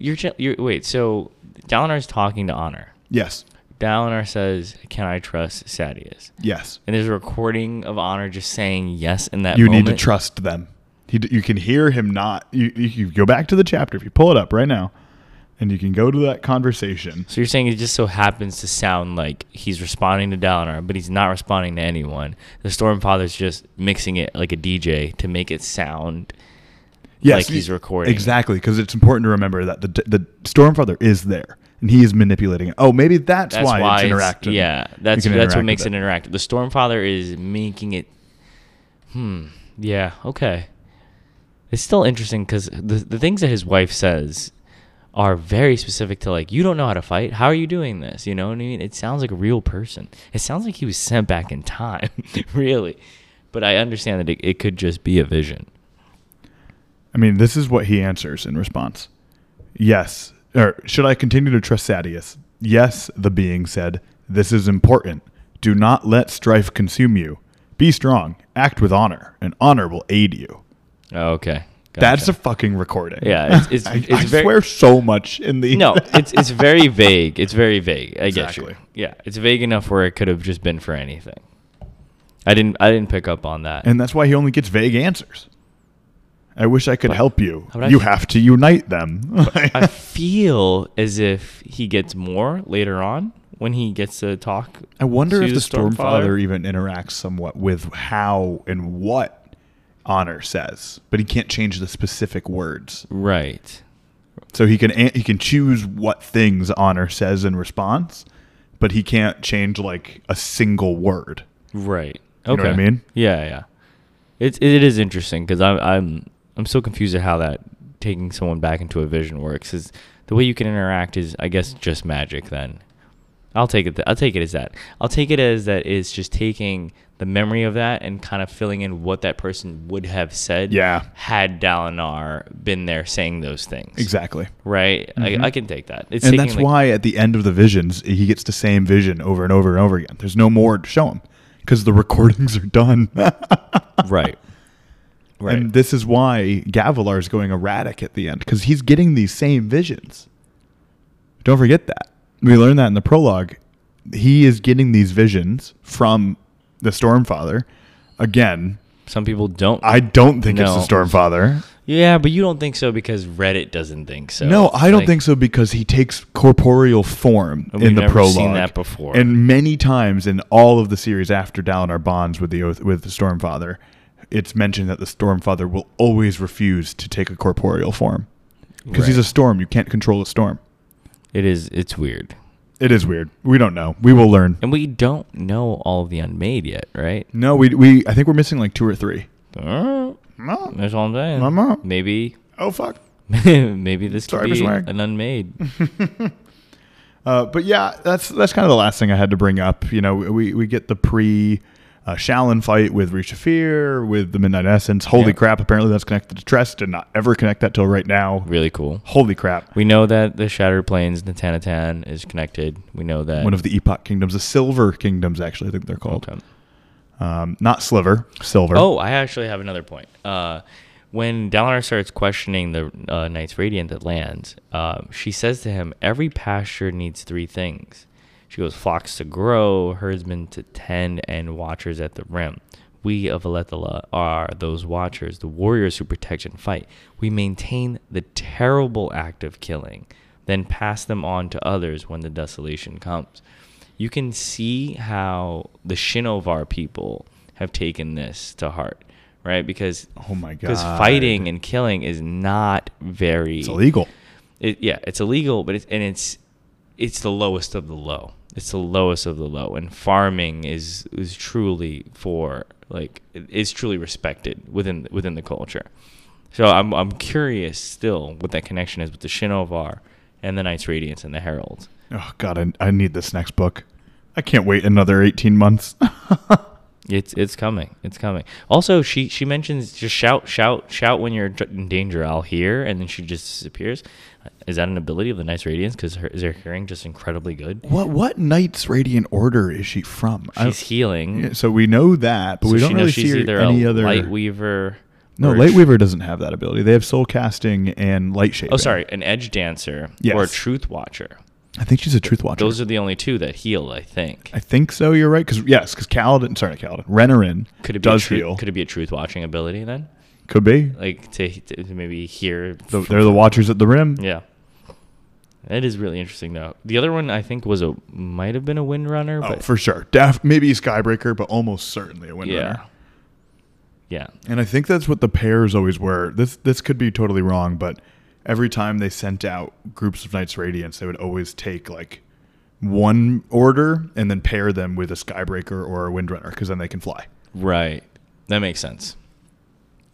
Wait, so Dalinar's talking to Honor. Yes. Dalinar says, "Can I trust Sadeas?" Yes. And there's a recording of Honor just saying yes in that moment. You need to trust them. You can hear him not. You go back to the chapter. If you pull it up right now, and you can go to that conversation. So you're saying it just so happens to sound like he's responding to Dalinar, but he's not responding to anyone. The Stormfather's just mixing it like a DJ to make it sound... Yes, like he's recording. Exactly, because it's important to remember that the Stormfather is there, and he is manipulating it. Oh, maybe that's why it's interactive. Yeah, that's what makes it interactive. The Stormfather is making it... yeah, okay. It's still interesting, because the things that his wife says are very specific to like, you don't know how to fight. How are you doing this? You know what I mean? It sounds like a real person. It sounds like he was sent back in time, really. But I understand that it could just be a vision. I mean, this is what he answers in response. Yes. Or should I continue to trust Sadeas? Yes, the being said. This is important. Do not let strife consume you. Be strong. Act with honor, and honor will aid you. Okay. Gotcha. That's a fucking recording. Yeah, it's I swear so much in the... No, it's very vague. It's very vague. I exactly. Get you. Yeah, it's vague enough where it could have just been for anything. I didn't pick up on that. And that's why he only gets vague answers. I wish I could help you. You have to unite them. I feel as if he gets more later on when he gets to talk. I wonder if the Stormfather even interacts somewhat with how and what honor says, but he can't change the specific words. Right. So he can choose what things honor says in response, but he can't change like a single word. Right. Okay. You know what I mean? Yeah, yeah. It is interesting because I'm so confused at how that taking someone back into a vision works. Is the way you can interact is, I guess, just magic then. I'll take it as that is just taking the memory of that and kind of filling in what that person would have said had Dalinar been there saying those things. Exactly. Right? Mm-hmm. I can take that. And that's like, why at the end of the visions, he gets the same vision over and over and over again. There's no more to show him because the recordings are done. Right. Right. And this is why Gavilar is going erratic at the end because he's getting these same visions. Don't forget that. We learned that in the prologue. He is getting these visions from the Stormfather. Again, some people don't. I don't think it's the Stormfather. Yeah, but you don't think so because Reddit doesn't think so. No, I don't think so because he takes corporeal form in the prologue. We've never seen that before. And many times in all of the series after Dalinar bonds with the oath with the Stormfather, it's mentioned that the Stormfather will always refuse to take a corporeal form because he's a storm. You can't control a storm. It's weird. It is weird. We don't know. We will learn. And we don't know all of the Unmade yet, right? No, we I think we're missing like 2 or 3. That's all I'm saying. Maybe. Oh, fuck. Maybe this could be an Unmade. But yeah, that's kind of the last thing I had to bring up. You know, we get the Shallan fight with Re-Shephir, with the Midnight Essence. Holy crap, apparently that's connected to Tress. Did not ever connect that till right now. Really cool. Holy crap. We know that the Shattered Plains, Natanatan, is connected. We know that. One of the Epoch Kingdoms, the Silver Kingdoms, actually, I think they're called. Okay. Not Sliver, Silver. Oh, I actually have another point. When Dalinar starts questioning the Knights Radiant that lands, she says to him, every pasture needs 3 things. She goes, flocks to grow, herdsmen to tend, and watchers at the rim. We of Alethala are those watchers, the warriors who protect and fight. We maintain the terrible act of killing, then pass them on to others when the desolation comes. You can see how the Shinovar people have taken this to heart, right? Because fighting and killing is not very... It's illegal. It's illegal, but it's the lowest of the low. It's the lowest of the low, and farming is truly truly respected within the culture. So I'm curious still what that connection is with the Shinovar and the Knights Radiant and the Heralds. Oh God, I need this next book. I can't wait another 18 months. It's coming. It's coming. Also, she mentions just shout when you're in danger. I'll hear, and then she just disappears. Is that an ability of the Knights Radiant? Because is her hearing just incredibly good? What Knights Radiant order is she from? She's healing. Yeah, so we know that, but so we don't really see her any other. Lightweaver. No, Lightweaver doesn't have that ability. They have soul casting and light shaping. Oh, sorry, an edge dancer or a truth watcher. I think she's a Truth Watcher. Those are the only 2 that heal, I think. I think so, you're right. Because Kaladin... Sorry, not Kaladin. Renarin does heal. Could it be a Truth-Watching ability, then? Could be. Like, to maybe hear... They're the Watchers at the Rim. Yeah. That is really interesting, though. The other one, I think, might have been a Windrunner. Oh, but for sure. Maybe a Skybreaker, but almost certainly a Windrunner. Yeah. And I think that's what the pairs always were. This could be totally wrong, but... Every time they sent out groups of Knights Radiant, they would always take like one order and then pair them with a Skybreaker or a Windrunner because then they can fly. Right. That makes sense.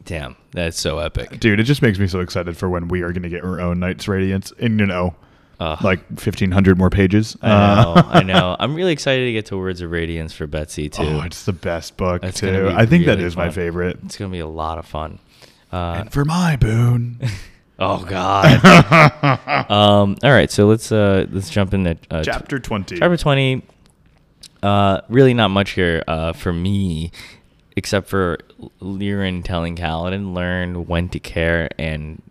Damn, that's so epic. Dude, it just makes me so excited for when we are going to get our own Knights Radiant in, you know, like 1,500 more pages. I know. I'm really excited to get to Words of Radiance for Betsy, too. Oh, it's the best book, that's too. I think really that is fun. My favorite. It's going to be a lot of fun. And for my boon. Oh, God. All right, so let's jump into... Chapter 20. Chapter 20. Really not much here for me, except for Liren telling Kaladin, learn when to care and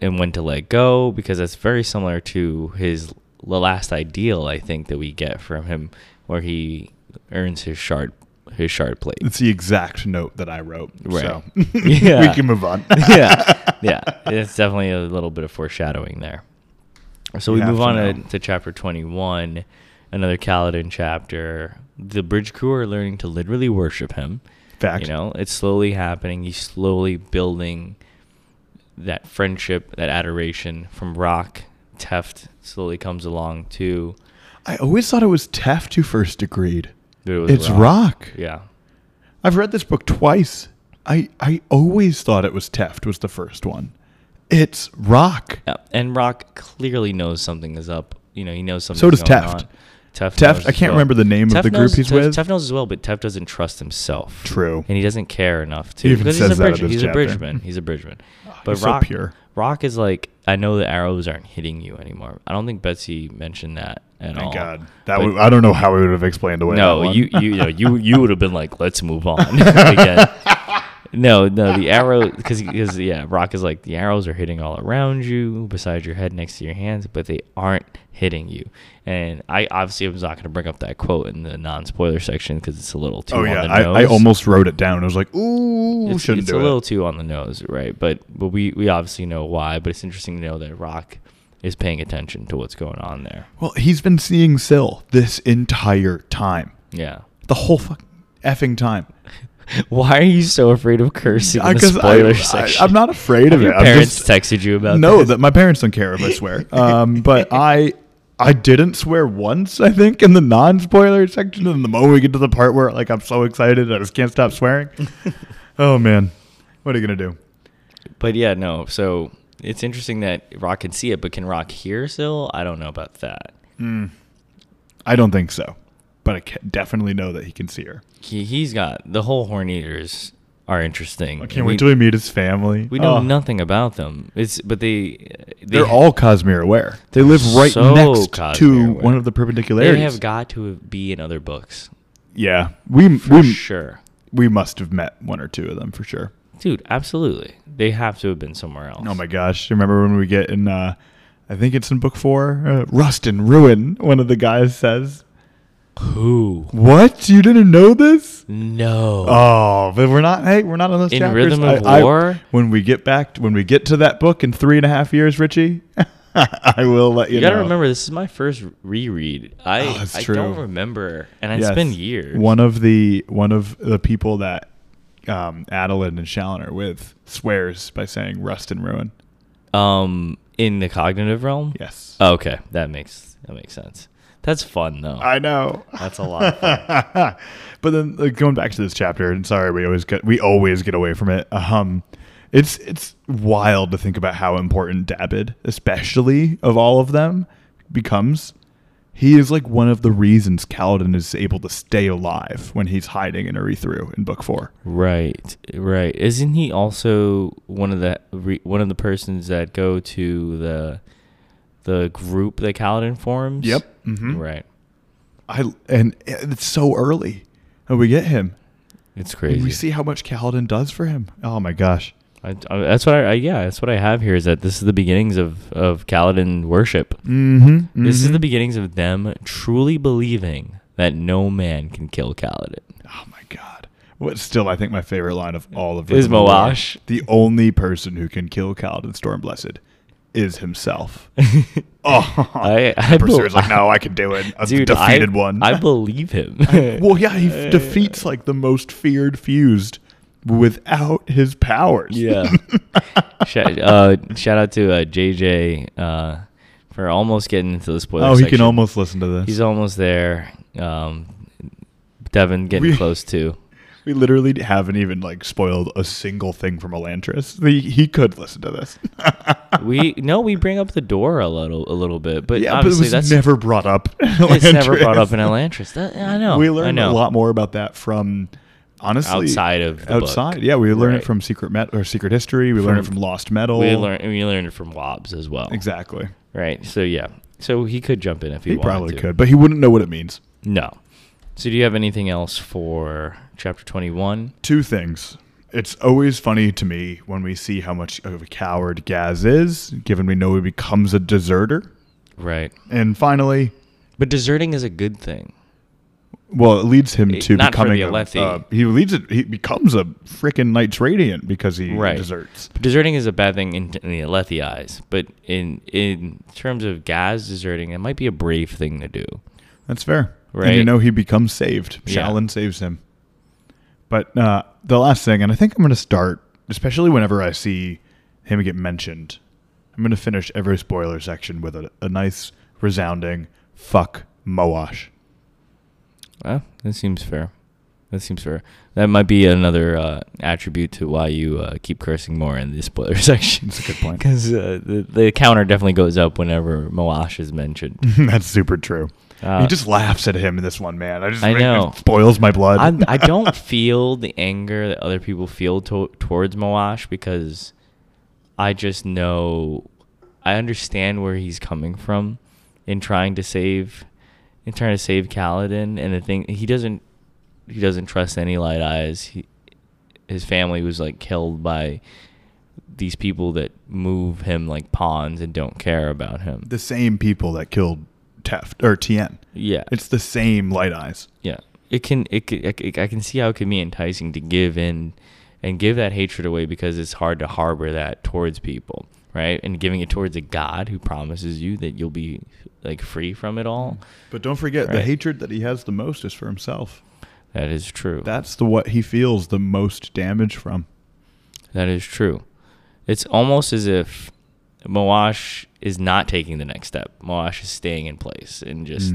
when to let go, because that's very similar to his last ideal, I think, that we get from him, where he earns his shard plate. It's the exact note that I wrote, right. So yeah. We can move on. yeah, it's definitely a little bit of foreshadowing there. So we move on to Chapter 21, another Kaladin chapter. The bridge crew are learning to literally worship him. Fact. You know, it's slowly happening. He's slowly building that friendship, that adoration from Rock. Teft slowly comes along too. I always thought it was Teft who first agreed. It's Rock. Yeah. I've read this book twice. I always thought it was Teft was the first one. It's Rock. Yeah. And Rock clearly knows something is up. You know, he knows something. So does Teft. Teft, I can't remember the name of the group he's with. Teft knows as well, but Teft doesn't trust himself. True. And he doesn't care enough to. Because he's a bridgeman. He's a bridgeman. But Rock, so pure. Rock is like, I know the arrows aren't hitting you anymore. I don't think Betsy mentioned that at all. My God. I don't know how we would have explained away. No, you would have been like, let's move on. Again. No, the arrow, because yeah, Rock is like, the arrows are hitting all around you, beside your head, next to your hands, but they aren't hitting you. And I obviously was not going to bring up that quote in the non-spoiler section because it's a little too on the nose. I almost wrote it down. I was like, ooh, shouldn't do it. It's a little too on the nose, right? But we obviously know why, but it's interesting to know that Rock is paying attention to what's going on there. Well, he's been seeing Syl this entire time. Yeah. The whole effing time. Why are you so afraid of cursing in the spoiler section? I'm not afraid of it. Your parents texted you about that? No, that my parents don't care if I swear. But I didn't swear once, I think, in the non-spoiler section. And the moment we get to the part where like I'm so excited, I just can't stop swearing. Oh, man. What are you going to do? But yeah, no. So it's interesting that Rock can see it, but can Rock hear still? I don't know about that. I don't think so. But I definitely know that he can see her. He's got... The whole Horn Eaters are interesting. I can't wait till we meet his family. We know nothing about them. They're all Cosmere aware. They live right next to one of the perpendicularities. They have got to be in other books. Yeah. For sure. We must have met one or two of them for sure. Dude, absolutely. They have to have been somewhere else. Oh my gosh. Remember when we get in... I think it's in book 4. Rust and Ruin, one of the guys says... Who? What? You didn't know this? No. Oh, but we're not on those in chapters. Rhythm of War? When we get to that book in 3.5 years, Richie, I will let you know. You gotta remember, this is my first reread. I don't remember, and it's been years. One of the people that Adolin and Shallan are with swears by saying Rust and Ruin. In the cognitive realm? Yes. Oh, okay, that makes sense. That's fun, though. I know. That's a lot of fun. But then going back to this chapter, and sorry, we always get away from it. It's wild to think about how important Dabid, especially of all of them, becomes. He is like one of the reasons Kaladin is able to stay alive when he's hiding in Erithru in book 4. Right. Isn't he also one of the persons that go to the group that Kaladin forms? Yep. Mm-hmm. Right. And it's so early. And we get him. It's crazy. We see how much Kaladin does for him. Oh my gosh. That's what I have here is that this is the beginnings of Kaladin worship. Mm-hmm. Mm-hmm. This is the beginnings of them truly believing that no man can kill Kaladin. Oh my God. What's still, I think, my favorite line of all of it is Moash. The only person who can kill Kaladin Stormblessed is himself. Oh, the pursuer's like, no, I can do it. I'm the defeated one. I believe him. He defeats like the most feared fused without his powers. Yeah. Shout out to JJ for almost getting into the spoiler section. Oh, he can almost listen to this. He's almost there. Devin getting close too. We literally haven't even like spoiled a single thing from Elantris. He could listen to this. we bring up the door a little bit, but yeah, obviously but that's never brought up. It's never brought up in Elantris. I know. We learned a lot more about that from. Honestly, outside of the book. Yeah, we learned it from Secret History. We learned it from Lost Metal. We learned it from Lobs as well. Exactly. Right. So yeah. So he could jump in if he wanted to. He probably could, but he wouldn't know what it means. No. So do you have anything else for chapter 21? Two things. It's always funny to me when we see how much of a coward Gaz is, given we know he becomes a deserter. Right. And finally, but deserting is a good thing. Well, it leads him to becoming he becomes a freaking Knights Radiant because he deserts. But deserting is a bad thing in the Alethi eyes, but in terms of Gaz deserting, it might be a brave thing to do. That's fair. Right. And you know he becomes saved. Shallan saves him. But the last thing, and I think I'm going to start, especially whenever I see him get mentioned, I'm going to finish every spoiler section with a nice resounding fuck Moash. Well, that seems fair. That might be another attribute to why you keep cursing more in the spoiler section. That's a good point. Because the counter definitely goes up whenever Moash is mentioned. That's super true. He just laughs at him in this one, man. I know. It boils my blood. I don't feel the anger that other people feel towards Moash because I just know, I understand where he's coming from in trying to save Kaladin, and the thing he doesn't trust any light eyes. His family was like killed by these people that move him like pawns and don't care about him. The same people that killed Teft or Tien. Yeah, it's the same light eyes. Yeah, I can see how it can be enticing to give in and give that hatred away because it's hard to harbor that towards people, right? And giving it towards a god who promises you that you'll be like free from it all. But don't forget, the hatred that he has the most is for himself. That is true. That's what he feels the most damage from. That is true. It's almost as if Moash is not taking the next step. Moash is staying in place and just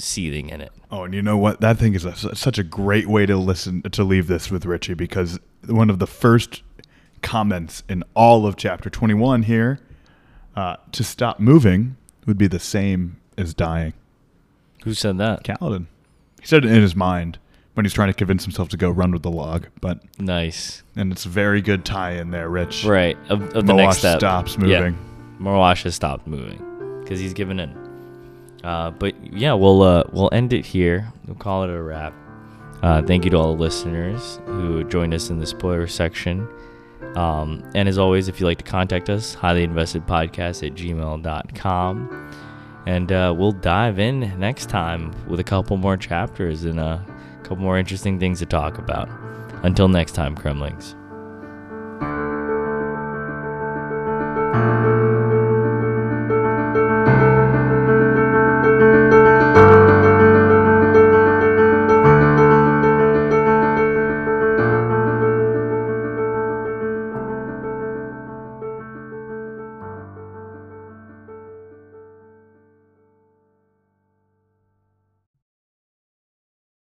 seething in it. Oh, and you know what? That thing is such a great way to leave this with Richie, because one of the first comments in all of chapter 21 here, to stop moving would be the same as dying. Who said that? Kaladin. He said it in his mind when he's trying to convince himself to go run with the log. But nice. And it's a very good tie-in there, Rich. Right. Of the next step. Moash stops moving. Yeah. Moash has stopped moving because he's given in. But yeah, we'll end it here. We'll call it a wrap. Thank you to all the listeners who joined us in the spoiler section. And as always, if you'd like to contact us, highlyinvestedpodcast@gmail.com. And we'll dive in next time with a couple more chapters and a couple more interesting things to talk about. Until next time, Kremlings.